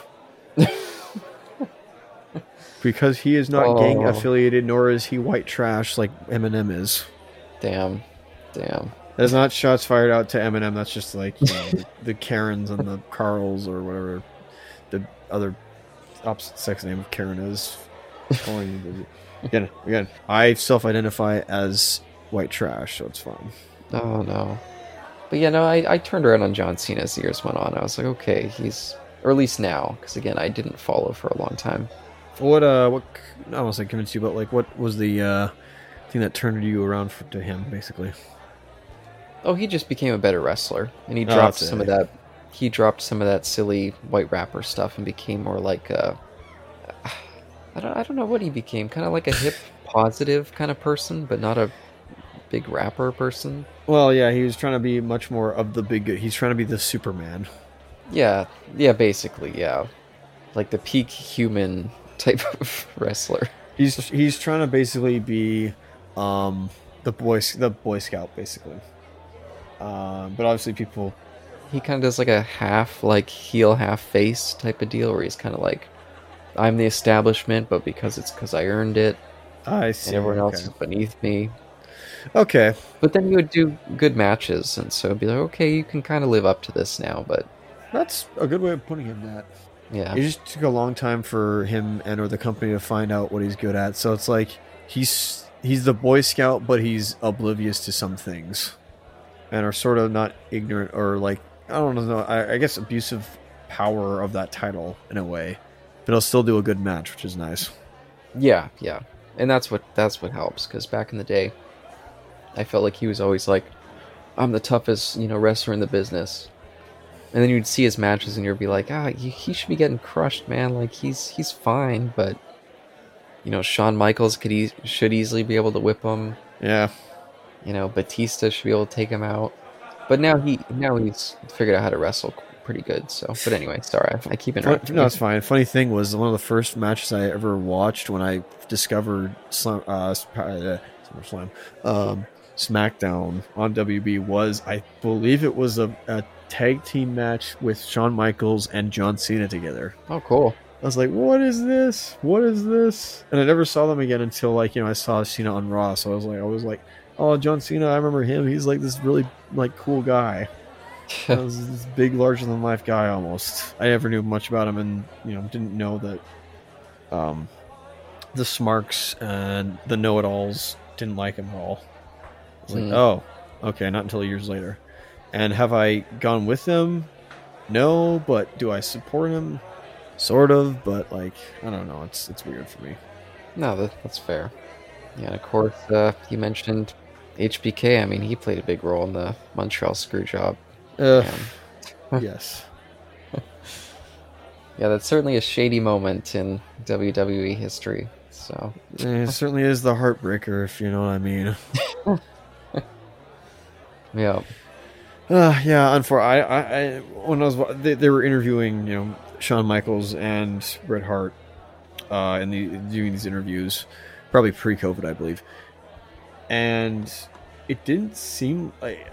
Because he is not gang affiliated, nor is he white trash like Eminem is. Damn. That's not shots fired out to Eminem. That's just like, you know, the Karens and the Carls or whatever the other opposite sex name of Karen is. Again, I self-identify as white trash, so it's fine. Oh no. But yeah, no, I turned around on John Cena as the years went on. I was like, okay, or at least now, because again, I didn't follow for a long time. What I don't want to say convinced you, but like, what was the thing that turned you around to him, basically? Oh, he just became a better wrestler, and he dropped some of that. He dropped some of that silly white rapper stuff and became more like I don't know what he became, kind of like a hip, positive kind of person, but not a big rapper person. Well, yeah, he was trying to be much more of the big. He's trying to be the Superman. Yeah, basically, yeah, like the peak human type of wrestler. He's trying to basically be the Boy Scout, basically. But obviously people... He kind of does like a half, like, heel, half face type of deal, where he's kind of like, I'm the establishment, but because I earned it. I see. And everyone else is beneath me. Okay. But then he would do good matches, and so it'd be like, okay, you can kind of live up to this now, but... That's a good way of putting him, that. Yeah. It just took a long time for him and or the company to find out what he's good at. So it's like he's the Boy Scout, but he's oblivious to some things, and are sort of not ignorant or like, I don't know. I guess abusive power of that title in a way, but he'll still do a good match, which is nice. Yeah, and that's what helps, because back in the day, I felt like he was always like, I'm the toughest, you know, wrestler in the business. And then you'd see his matches, and you'd be like, he should be getting crushed, man. Like, he's fine, but, you know, Shawn Michaels should easily be able to whip him. Yeah. You know, Batista should be able to take him out. But now he's figured out how to wrestle pretty good, so. But anyway, sorry, I keep interrupting. No, it's fine. Funny thing was, one of the first matches I ever watched when I discovered SmackDown on WB was, I believe it was a tag team match with Shawn Michaels and John Cena together. Oh, cool. I was like, what is this? And I never saw them again until, like, you know, I saw Cena on Raw, so I was like, oh, John Cena, I remember him. He's like this really, like, cool guy. I was this big, larger than life guy almost. I never knew much about him, and, you know, didn't know that the smarks and the know-it-alls didn't like him at all. I was like, oh, okay, not until years later. And have I gone with him? No, but do I support him? Sort of, but, like, I don't know. It's weird for me. No, that's fair. Yeah, and of course, you mentioned HBK, I mean, he played a big role in the Montreal Screwjob. Yes. Yeah, that's certainly a shady moment in WWE history. So it certainly is the heartbreaker, if you know what I mean. Yeah. Yeah. Unfortunately, when I was they were interviewing, you know, Shawn Michaels and Bret Hart, and doing these interviews, probably pre-COVID, I believe, and it didn't seem like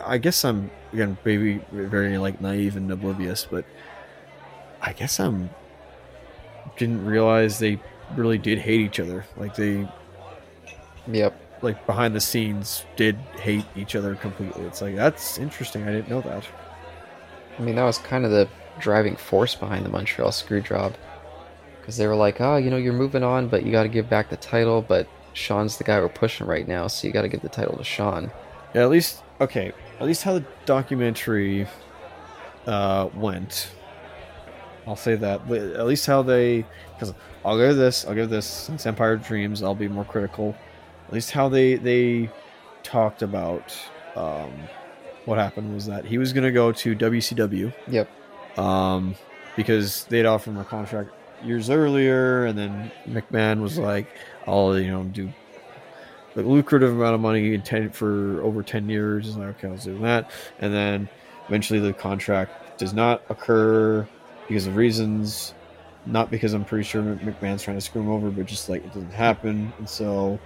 I guess I'm again maybe very like naive and oblivious, but I guess I'm didn't realize they really did hate each other. Like they, yep, like behind the scenes did hate each other completely. It's like, that's interesting. I didn't know that. I mean, that was kind of the driving force behind the Montreal Screwjob, because they were like, oh, you know, you're moving on, but you got to give back the title. But Shawn's the guy we're pushing right now, so you got to give the title to Shawn. Yeah, at least okay. At least how the documentary went. I'll say that. But at least how they... Because I'll go to this. Since Empire Dreams, I'll be more critical. At least how they talked about what happened was that he was going to go to WCW. Yep. Because they'd offered him a contract years earlier, and then McMahon was like, I'll, you know, do a lucrative amount of money intended for over 10 years. And like, okay, let's do that. And then eventually the contract does not occur... because of reasons, not because I'm pretty sure McMahon's trying to screw him over, but just like it doesn't happen. And so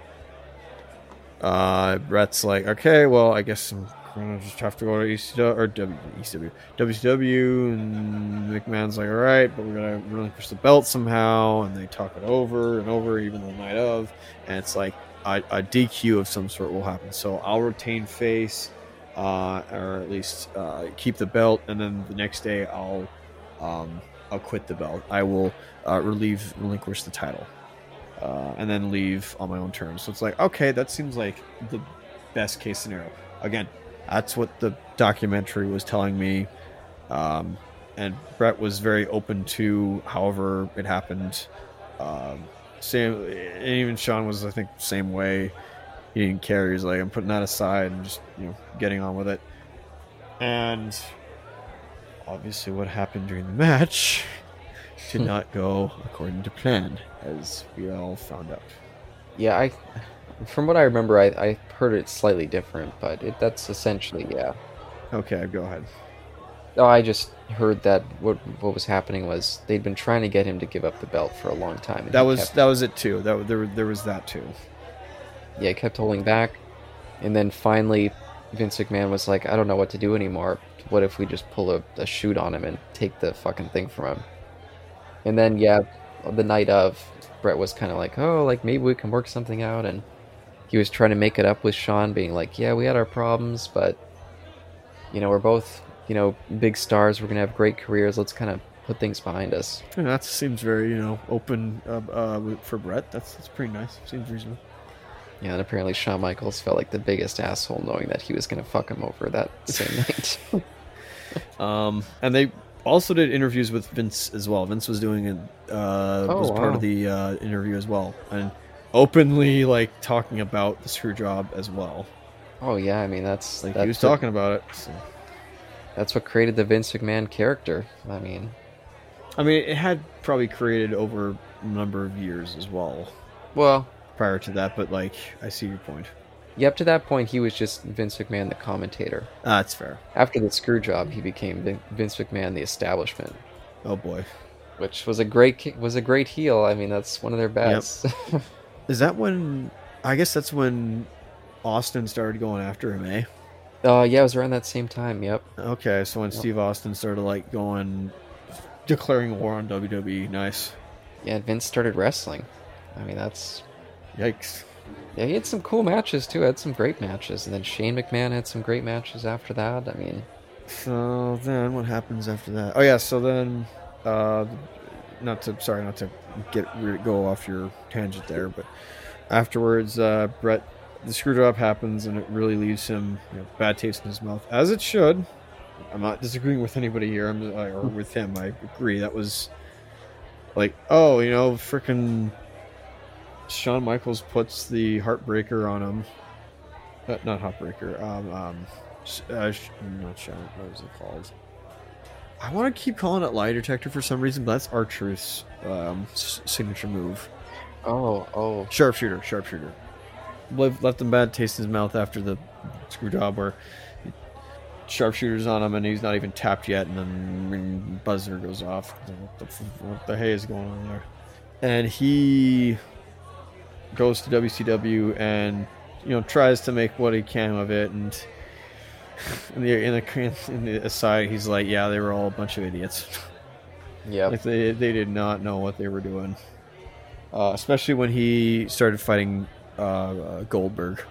Brett's like, okay, well, I guess I'm gonna just have to go to WCW. And McMahon's like, all right, but we're gonna relinquish the belt somehow. And they talk it over and over, even the night of. And it's like a DQ of some sort will happen. So I'll retain face, or at least keep the belt, and then the next day I'll quit the belt. I will relinquish the title, and then leave on my own terms. So it's like, okay, that seems like the best case scenario. Again, that's what the documentary was telling me, and Brett was very open to however it happened. Same, and even Shawn was, I think, same way. He didn't care. He was like, I'm putting that aside and just, you know, getting on with it. And obviously what happened during the match did not go according to plan, as we all found out. Yeah, from what I remember, I heard it slightly different, but that's essentially, yeah. Okay, go ahead. Oh, I just heard that what was happening was they'd been trying to get him to give up the belt for a long time. And that was it too. There was that too. Yeah, he kept holding back, and then finally Vince McMahon was like, I don't know what to do anymore. What if we just pull a shoot on him and take the fucking thing from him? And then, yeah, the night of, Brett was kind of like, oh, like, maybe we can work something out. And he was trying to make it up with Shawn, being like, yeah, we had our problems, but, you know, we're both, you know, big stars. We're going to have great careers. Let's kind of put things behind us. And that seems very, you know, open for Brett. That's pretty nice. Seems reasonable. Yeah, and apparently Shawn Michaels felt like the biggest asshole knowing that he was going to fuck him over that same night. And they also did interviews with Vince as well. Vince was doing it, part of the interview as well, and openly like talking about the screw job as well. Oh yeah, I mean that's like he was talking about it. So. That's what created the Vince McMahon character. I mean it had probably created over a number of years as well. Well, prior to that, but like I see your point. Yeah, up to that point, he was just Vince McMahon, the commentator. That's fair. After the screw job, he became Vince McMahon, the establishment. Oh boy, which was a great heel. I mean, that's one of their best. Yep. Is that when? I guess that's when Austin started going after him, eh? Yeah, it was around that same time. Yep. Okay, so when Steve Austin started like declaring war on WWE, nice. Yeah, Vince started wrestling. I mean, that's yikes. Yeah, he had some cool matches, too. Had some great matches. And then Shane McMahon had some great matches after that. I mean... So then what happens after that? Oh, yeah, so then... Not to go off your tangent there, but afterwards, Brett... The screw job happens, and it really leaves him, you know, bad taste in his mouth. As it should. I'm not disagreeing with anybody here, or with him. I agree. That was like, oh, you know, frickin'... Shawn Michaels puts the heartbreaker on him, Not Heartbreaker. Not Shawn. What was it called? I want to keep calling it Lie Detector for some reason, but that's R-Truth's signature move. Oh. Sharpshooter. Left him bad taste in his mouth after the screw job where sharpshooter's on him and he's not even tapped yet, and then buzzer goes off. What the hay is going on there? And he goes to WCW and tries to make what he can of it, and in the aside he's like, yeah, they were all a bunch of idiots. Yeah, like they did not know what they were doing, especially when he started fighting Goldberg.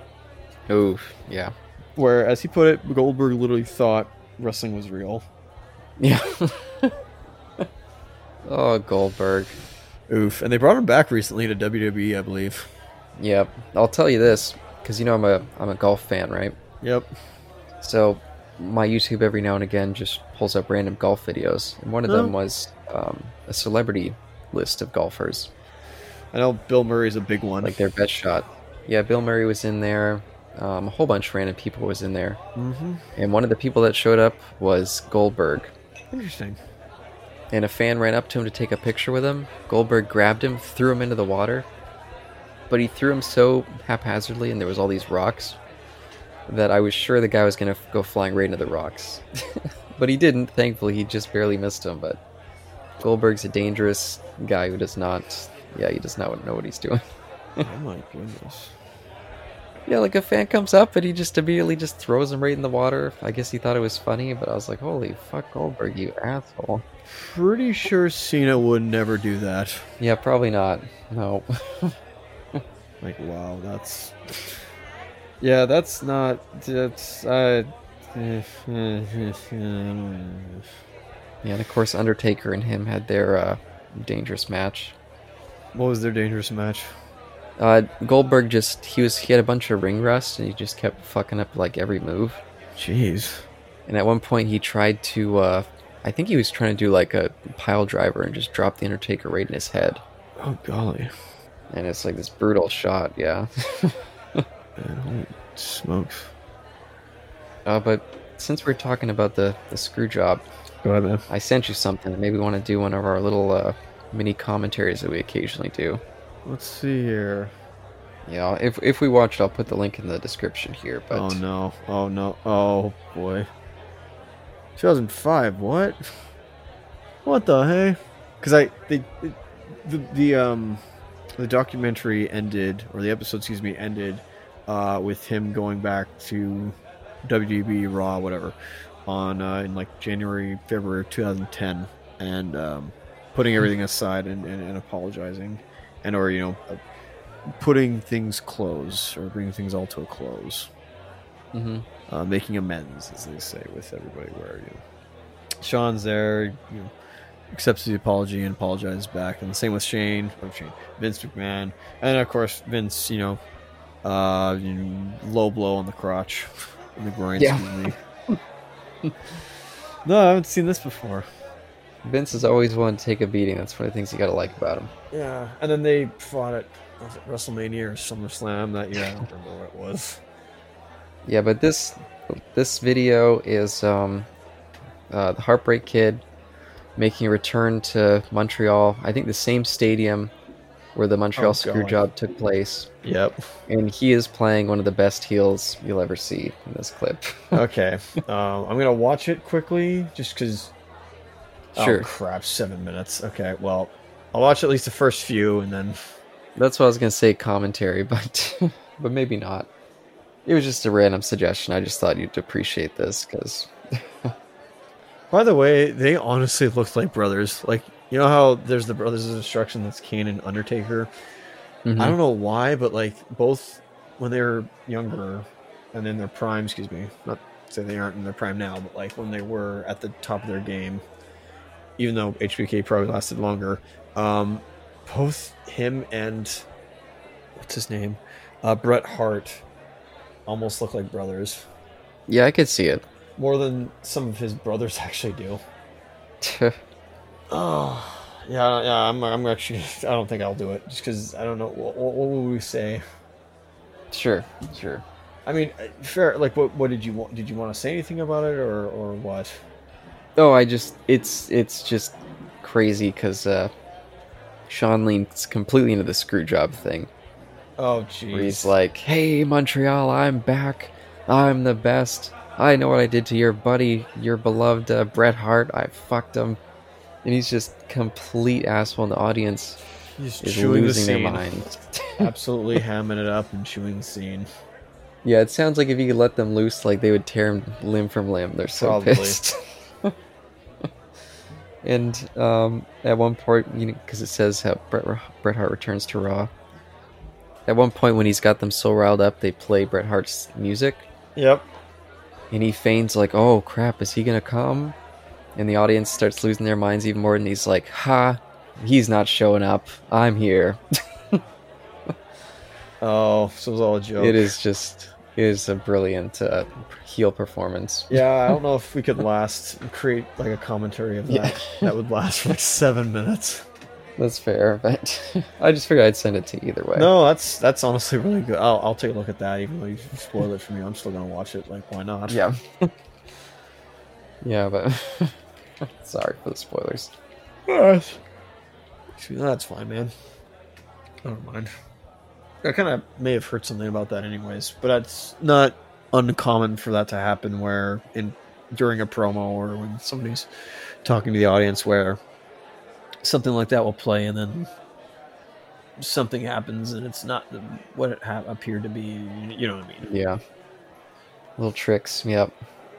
Oh yeah, where, as he put it, Goldberg literally thought wrestling was real. Yeah. Oh, Goldberg. Oof. And they brought him back recently to WWE, I believe. Yep. I'll tell you this, because I'm a golf fan, right? Yep. So my YouTube every now and again just pulls up random golf videos, and one of them was a celebrity list of golfers. I know Bill Murray's a big one. Like their best shot. Yeah, Bill Murray was in there. A whole bunch of random people was in there. Mm-hmm. And one of the people that showed up was Goldberg. Interesting. And a fan ran up to him to take a picture with him. Goldberg grabbed him, threw him into the water. But he threw him so haphazardly, and there was all these rocks, that I was sure the guy was going to go flying right into the rocks. But he didn't, thankfully. He just barely missed him. But Goldberg's a dangerous guy who does not... Yeah, he does not know what he's doing. Oh my goodness. Yeah, like a fan comes up and he just immediately just throws him right in the water. I guess he thought it was funny, but I was like, holy fuck, Goldberg, you asshole. Pretty sure Cena would never do that. Yeah, probably not. No. Like, wow, that's... Yeah, that's not... That's... Yeah, and of course Undertaker and him had their dangerous match. What was their dangerous match? Goldberg just... He had a bunch of ring rust, and he just kept fucking up, like, every move. Jeez. And at one point he tried to... I think he was trying to do, like, a pile driver and just drop the Undertaker right in his head. Oh, golly. And it's, like, this brutal shot, yeah. Man, holy smokes. But since we're talking about the screw job... Go ahead, man. I sent you something. Maybe we want to do one of our little... mini commentaries that we occasionally do. Let's see here. Yeah, if we watch it, I'll put the link in the description here. But oh no, oh boy. 2005. What the hey? Because the documentary ended, or the episode, excuse me, ended with him going back to WDB Raw, whatever, on in like January, February 2010, and putting everything aside and apologizing, and or putting things close, or bringing things all to a close. Mm-hmm. Making amends, as they say, with everybody. Where Sean's there, accepts the apology and apologizes back, and the same with Vince McMahon, and of course Vince, low blow on the crotch, in the groin. Yeah. No, I haven't seen this before. Vince has always wanted to take a beating. That's one of the things you gotta like about him. Yeah, and then they fought at WrestleMania or SummerSlam that year. I don't remember what it was. Yeah, but this video is the Heartbreak Kid making a return to Montreal. I think the same stadium where the Montreal Screwjob took place. Yep. And he is playing one of the best heels you'll ever see in this clip. Okay, I'm gonna watch it quickly just because. Sure. Oh, crap, 7 minutes. Okay, well, I'll watch at least the first few, and then... That's what I was going to say, commentary, but maybe not. It was just a random suggestion. I just thought you'd appreciate this, because... By the way, they honestly looked like brothers. Like, you know how there's the Brothers of Destruction, that's Kane and Undertaker? Mm-hmm. I don't know why, but, like, both, when they were younger, and in their prime, excuse me, not say they aren't in their prime now, but, like, when they were at the top of their game... Even though HBK probably lasted longer, both him and what's his name, Bret Hart, almost look like brothers. Yeah, I could see it more than some of his brothers actually do. Oh, yeah. I'm actually. I don't think I'll do it just because I don't know what would we say. Sure. I mean, fair. Like, what did you want? Did you want to say anything about it, or what? Oh, I just it's just crazy because Shawn leans completely into the Screwjob thing. Oh, jeez. Where he's like, "Hey, Montreal, I'm back. I'm the best. I know what I did to your buddy, your beloved Bret Hart. I fucked him," and he's just complete asshole in the audience. He's chewing the scene. Their mind. Absolutely hamming it up and chewing the scene. Yeah, it sounds like if you could let them loose, like they would tear him limb from limb. They're so pissed. And at one point, you know, because it says how Bret Hart returns to Raw. At one point, when he's got them so riled up, they play Bret Hart's music. Yep. And he feigns like, "Oh crap, is he gonna come?" And the audience starts losing their minds even more. And he's like, "Ha, he's not showing up. I'm here." Oh, so it was all a joke. It is a brilliant heel performance. Yeah, I don't know if we could create like a commentary of that. Yeah. That would last for like 7 minutes. That's fair, but I just figured I'd send it to you either way. No, that's honestly really good. I'll take a look at that, even though you spoiled it for me. I'm still going to watch it. Like, why not? Yeah. Yeah, but sorry for the spoilers. That's fine, man. I don't mind. I kind of may have heard something about that anyways, but that's not uncommon for that to happen where during a promo or when somebody's talking to the audience where something like that will play and then something happens and it's not what it appeared to be, you know what I mean? Yeah. Little tricks, yep.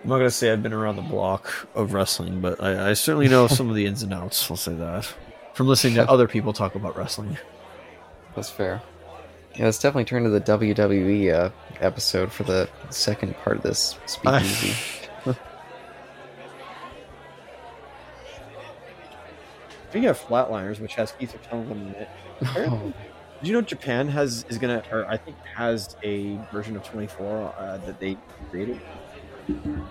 I'm not going to say I've been around the block of wrestling, but I certainly know some of the ins and outs, I'll say that, from listening to other people talk about wrestling. That's fair. Yeah, let's definitely turn to the WWE episode for the second part of this speakeasy. Speaking of Flatliners, which has Keith O'Connell in it, apparently, did you know Japan has a version of 24 that they created?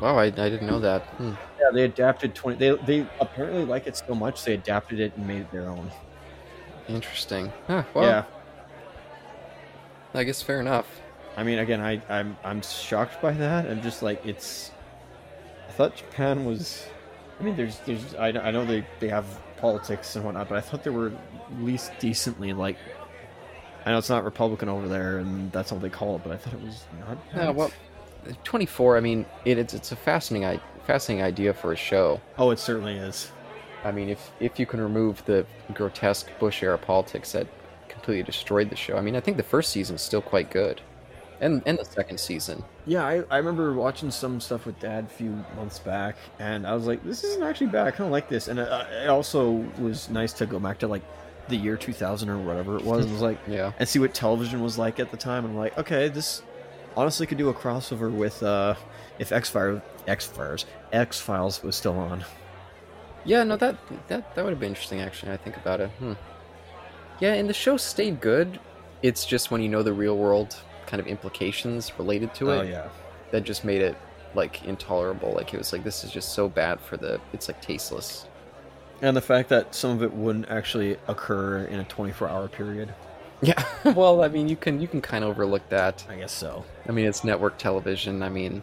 Wow, I didn't know that. Hmm. Yeah, they adapted 20. They apparently like it so much they adapted it and made it their own. Interesting. Huh, well. Yeah. I guess fair enough. I mean, again, I'm shocked by that. I'm just like, it's. I thought Japan was. I mean, there's. I know they have politics and whatnot, but I thought they were at least decently like. I know it's not Republican over there, and that's all they call it. But I thought it was not. Yeah, well, 24. I mean, it's a fascinating idea for a show. Oh, it certainly is. I mean, if you can remove the grotesque Bush era politics that completely destroyed the show. I mean, I think the first season is still quite good, and the second season. Yeah, I remember watching some stuff with Dad a few months back, and I was like, this isn't actually bad. I kind of like this, and it also was nice to go back to like the year 2000 or whatever it was. It was like, yeah, and see what television was like at the time. And I'm like, okay, this honestly could do a crossover with if X Files was still on. Yeah, no, that would have been interesting actually. I think about it. Yeah, and the show stayed good. It's just when you know the real world kind of implications related to it. Oh, yeah. That just made it, like, intolerable. Like, it was like, this is just so bad for the... It's, like, tasteless. And the fact that some of it wouldn't actually occur in a 24-hour period. Yeah. Well, I mean, you can kind of overlook that. I guess so. I mean, it's network television. I mean...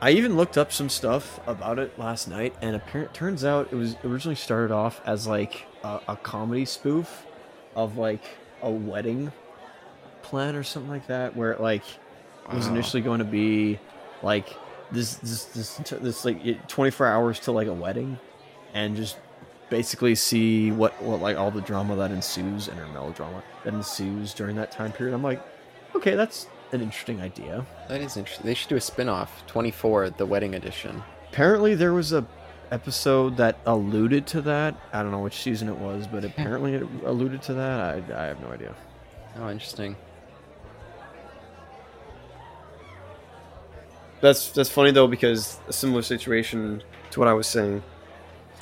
I even looked up some stuff about it last night, and it turns out it was originally started off as, like, a comedy spoof of like a wedding plan or something like that, where it like was initially going to be like this like 24 hours to like a wedding, and just basically see what like all the drama that ensues and melodrama that ensues during that time period. I'm like, okay, that's an interesting idea. That is interesting. They should do a spin-off, 24, the wedding edition. Apparently, there was a episode that alluded to that. I don't know which season it was, but apparently it alluded to that. I have no idea. Oh, interesting. That's funny though, because a similar situation to what I was saying,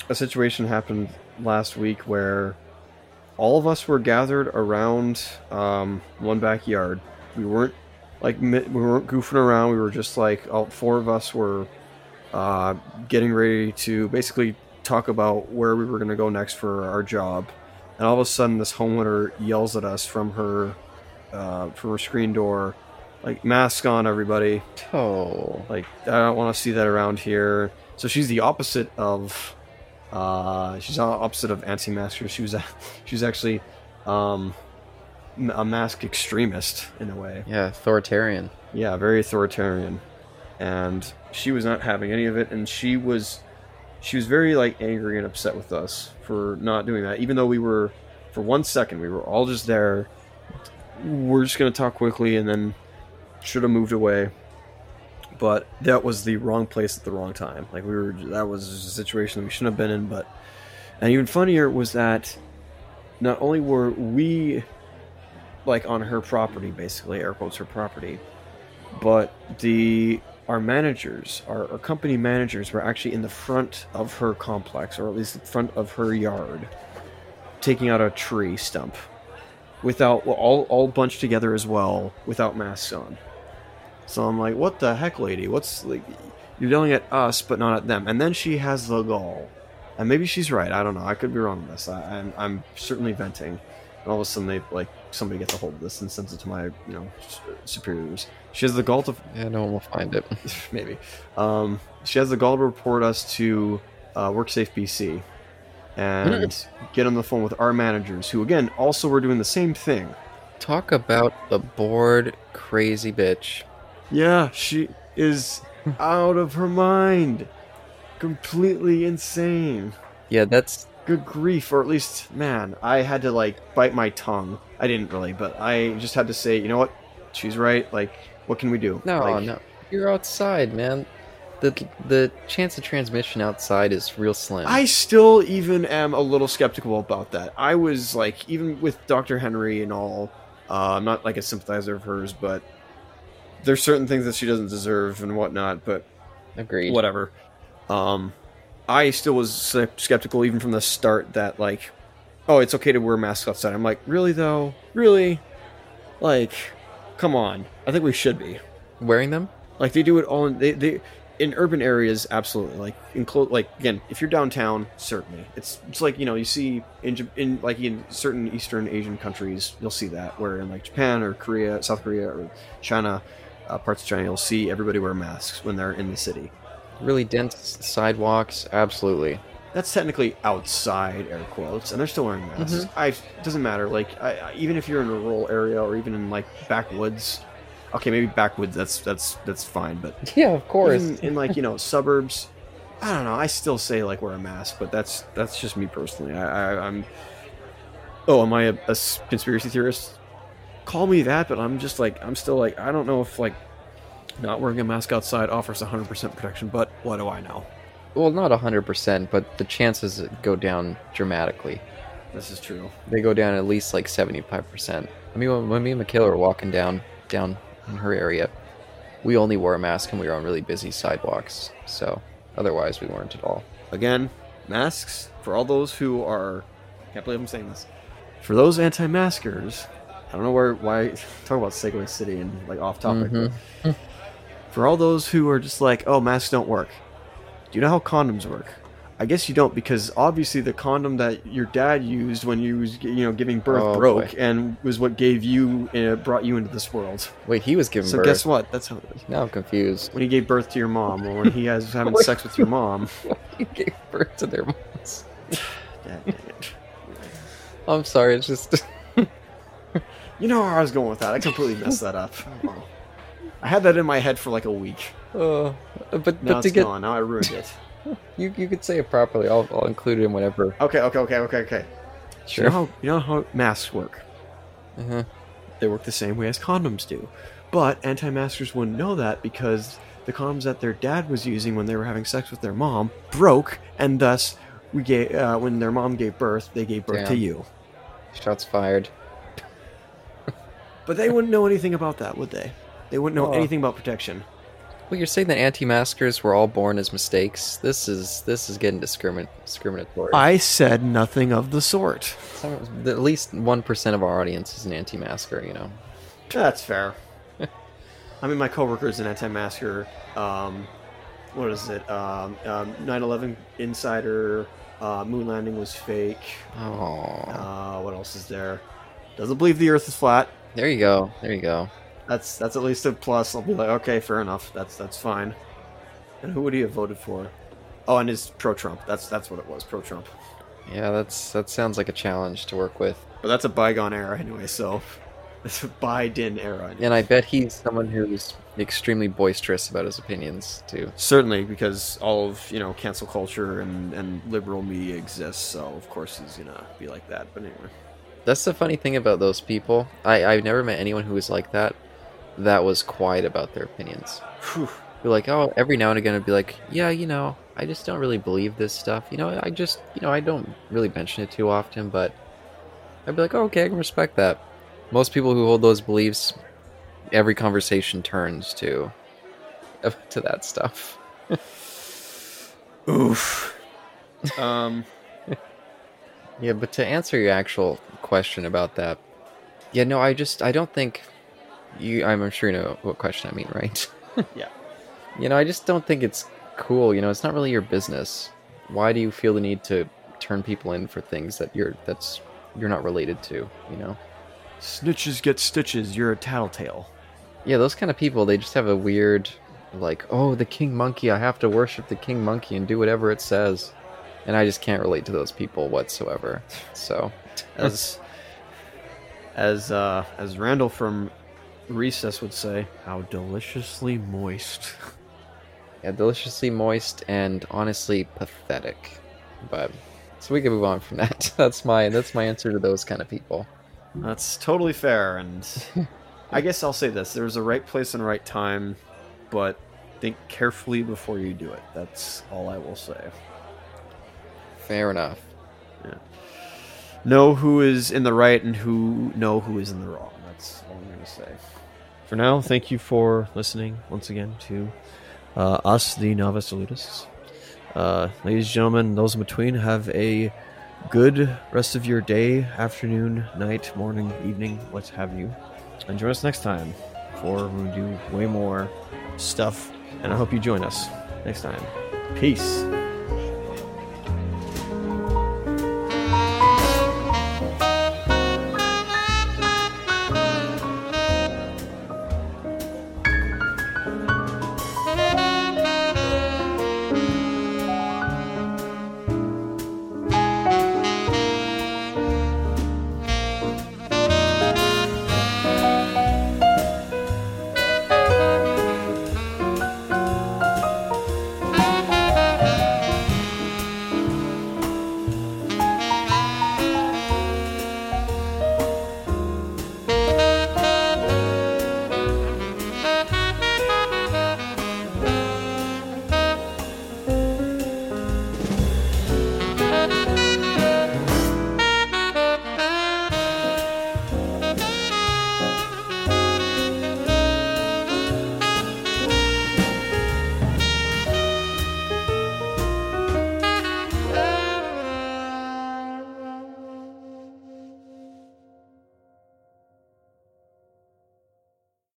a situation happened last week where all of us were gathered around one backyard. We weren't like goofing around. We were just like all four of us were getting ready to basically talk about where we were going to go next for our job, and all of a sudden this homeowner yells at us from her screen door, like, mask on, everybody. Oh. Like, I don't want to see that around here. So she's the opposite of... she's the opposite of anti-masker. She was actually a mask extremist, in a way. Yeah, authoritarian. Yeah, very authoritarian. And she was not having any of it, and she was very, like, angry and upset with us for not doing that, even though we were, for 1 second, we were all just there. We're just going to talk quickly, and then should have moved away. But that was the wrong place at the wrong time. Like, that was a situation that we shouldn't have been in. But, and even funnier was that not only were we, like, on her property, basically, air quotes, her property, but our managers, our company managers, were actually in the front of her complex, or at least the front of her yard, taking out a tree stump, all bunched together as well, without masks on. So I'm like, what the heck, lady? What's, like, you're yelling at us, but not at them. And then she has the gall, and maybe she's right. I don't know. I could be wrong on this. I'm certainly venting. And all of a sudden, somebody gets a hold of this and sends it to my, superiors. She has the gall to... Yeah, no one will find it. Maybe. She has the gall to report us to WorkSafe BC and get on the phone with our managers, who, again, also were doing the same thing. Talk about the bored, crazy bitch. Yeah, she is out of her mind. Completely insane. Yeah, that's... Good grief, or at least, man, I had to, bite my tongue. I didn't really, but I just had to say, you know what? She's right. Like, what can we do? No, no. You're outside, man. The chance of transmission outside is real slim. I still even am a little skeptical about that. I was, even with Dr. Henry and all, I'm not, a sympathizer of hers, but there's certain things that she doesn't deserve and whatnot, but... Agreed. Whatever. I still was skeptical even from the start that, it's okay to wear masks outside. I'm like, really, though? Really? Come on. I think we should be. Wearing them? They do it all in urban areas, absolutely. Again, if you're downtown, certainly. It's you see in certain Eastern Asian countries, you'll see that. Where in, Japan or Korea, South Korea or China, parts of China, you'll see everybody wear masks when they're in the city. Really dense sidewalks, absolutely. That's technically outside, air quotes, and they're still wearing masks. Mm-hmm. It doesn't matter. Even if you're in a rural area or even in backwoods, okay, maybe backwoods that's fine, but yeah, of course. In suburbs, I don't know. I still say wear a mask, but that's just me personally. I'm. Oh, am I a conspiracy theorist? Call me that, but I'm just I'm still I don't know if not wearing a mask outside offers 100% protection, but what do I know? Well, not 100%, but the chances go down dramatically. This is true. They go down at least 75%. I mean, when me and Michaela were walking down in her area, we only wore a mask and we were on really busy sidewalks. So otherwise, we weren't at all. Again, masks for all those who are... Can't believe I'm saying this. For those anti-maskers, I don't know why talk about Segway City and off topic. Mm-hmm. For all those who are just oh, masks don't work. Do you know how condoms work? I guess you don't, because obviously the condom that your dad used when you was giving birth broke, boy. And was what brought you into this world. Wait, he was giving birth. So guess what? That's how it is. Now I'm confused. When he gave birth to your mom, or when he was having sex with your mom. He gave birth to their moms. Dang it. I'm sorry. It's just. You know where I was going with that. I completely messed that up. Oh. I had that in my head for a week. But now it's gone. Now I ruined it. You could say it properly. I'll include it in whatever. Okay. Sure. You know how masks work? Uh-huh. They work the same way as condoms do. But anti-maskers wouldn't know that, because the condoms that their dad was using when they were having sex with their mom broke, and thus when their mom gave birth, they gave birth to you. Shots fired. But they wouldn't know anything about that, would they? They wouldn't know anything about protection. Well, you're saying that anti-maskers were all born as mistakes. This is getting discriminatory. I said nothing of the sort. At least 1% of our audience is an anti-masker, That's fair. I mean, my coworker is an anti-masker. What is it? 9/11 insider. Moon landing was fake. Oh. What else is there? Doesn't believe the Earth is flat. There you go. That's at least a plus. I'll be like, okay, fair enough. That's fine. And who would he have voted for? Oh, and his pro-Trump. That's what it was, pro-Trump. Yeah, that sounds like a challenge to work with. But that's a bygone era anyway, so... It's a Biden era. Anyway. And I bet he's someone who's extremely boisterous about his opinions, too. Certainly, because all of, cancel culture and liberal media exists, so of course he's gonna be like that, but anyway. That's the funny thing about those people. I've never met anyone who was like that was quiet about their opinions. Whew. You're like, oh, every now and again I'd be like, yeah, I just don't really believe this stuff. I just, I don't really mention it too often, but I'd be like, oh, okay, I can respect that. Most people who hold those beliefs, every conversation turns to that stuff. Oof. Yeah, but to answer your actual question about that, yeah, no, I don't think you. I'm sure you know what question I mean, right? Yeah. I just don't think it's cool. It's not really your business. Why do you feel the need to turn people in for things that you're not related to? Snitches get stitches, you're a tattletale. Yeah, those kind of people, they just have a weird, like, oh, the king monkey, I have to worship the king monkey and do whatever it says. And I just can't relate to those people whatsoever. So, as Randall from Recess would say, how deliciously moist. Yeah, deliciously moist and honestly pathetic. But so we can move on from that. That's my answer to those kind of people. That's totally fair, and I guess I'll say this. There's a right place and right time, but think carefully before you do it. That's all I will say. Fair enough. Yeah. Know who is in the right and who is in the wrong. That's all I'm going to say. For now, thank you for listening once again to us, the Novice Elutists. Ladies and gentlemen, those in between, have a good rest of your day, afternoon, night, morning, evening, what have you. And join us next time for we do way more stuff. And I hope you join us next time. Peace.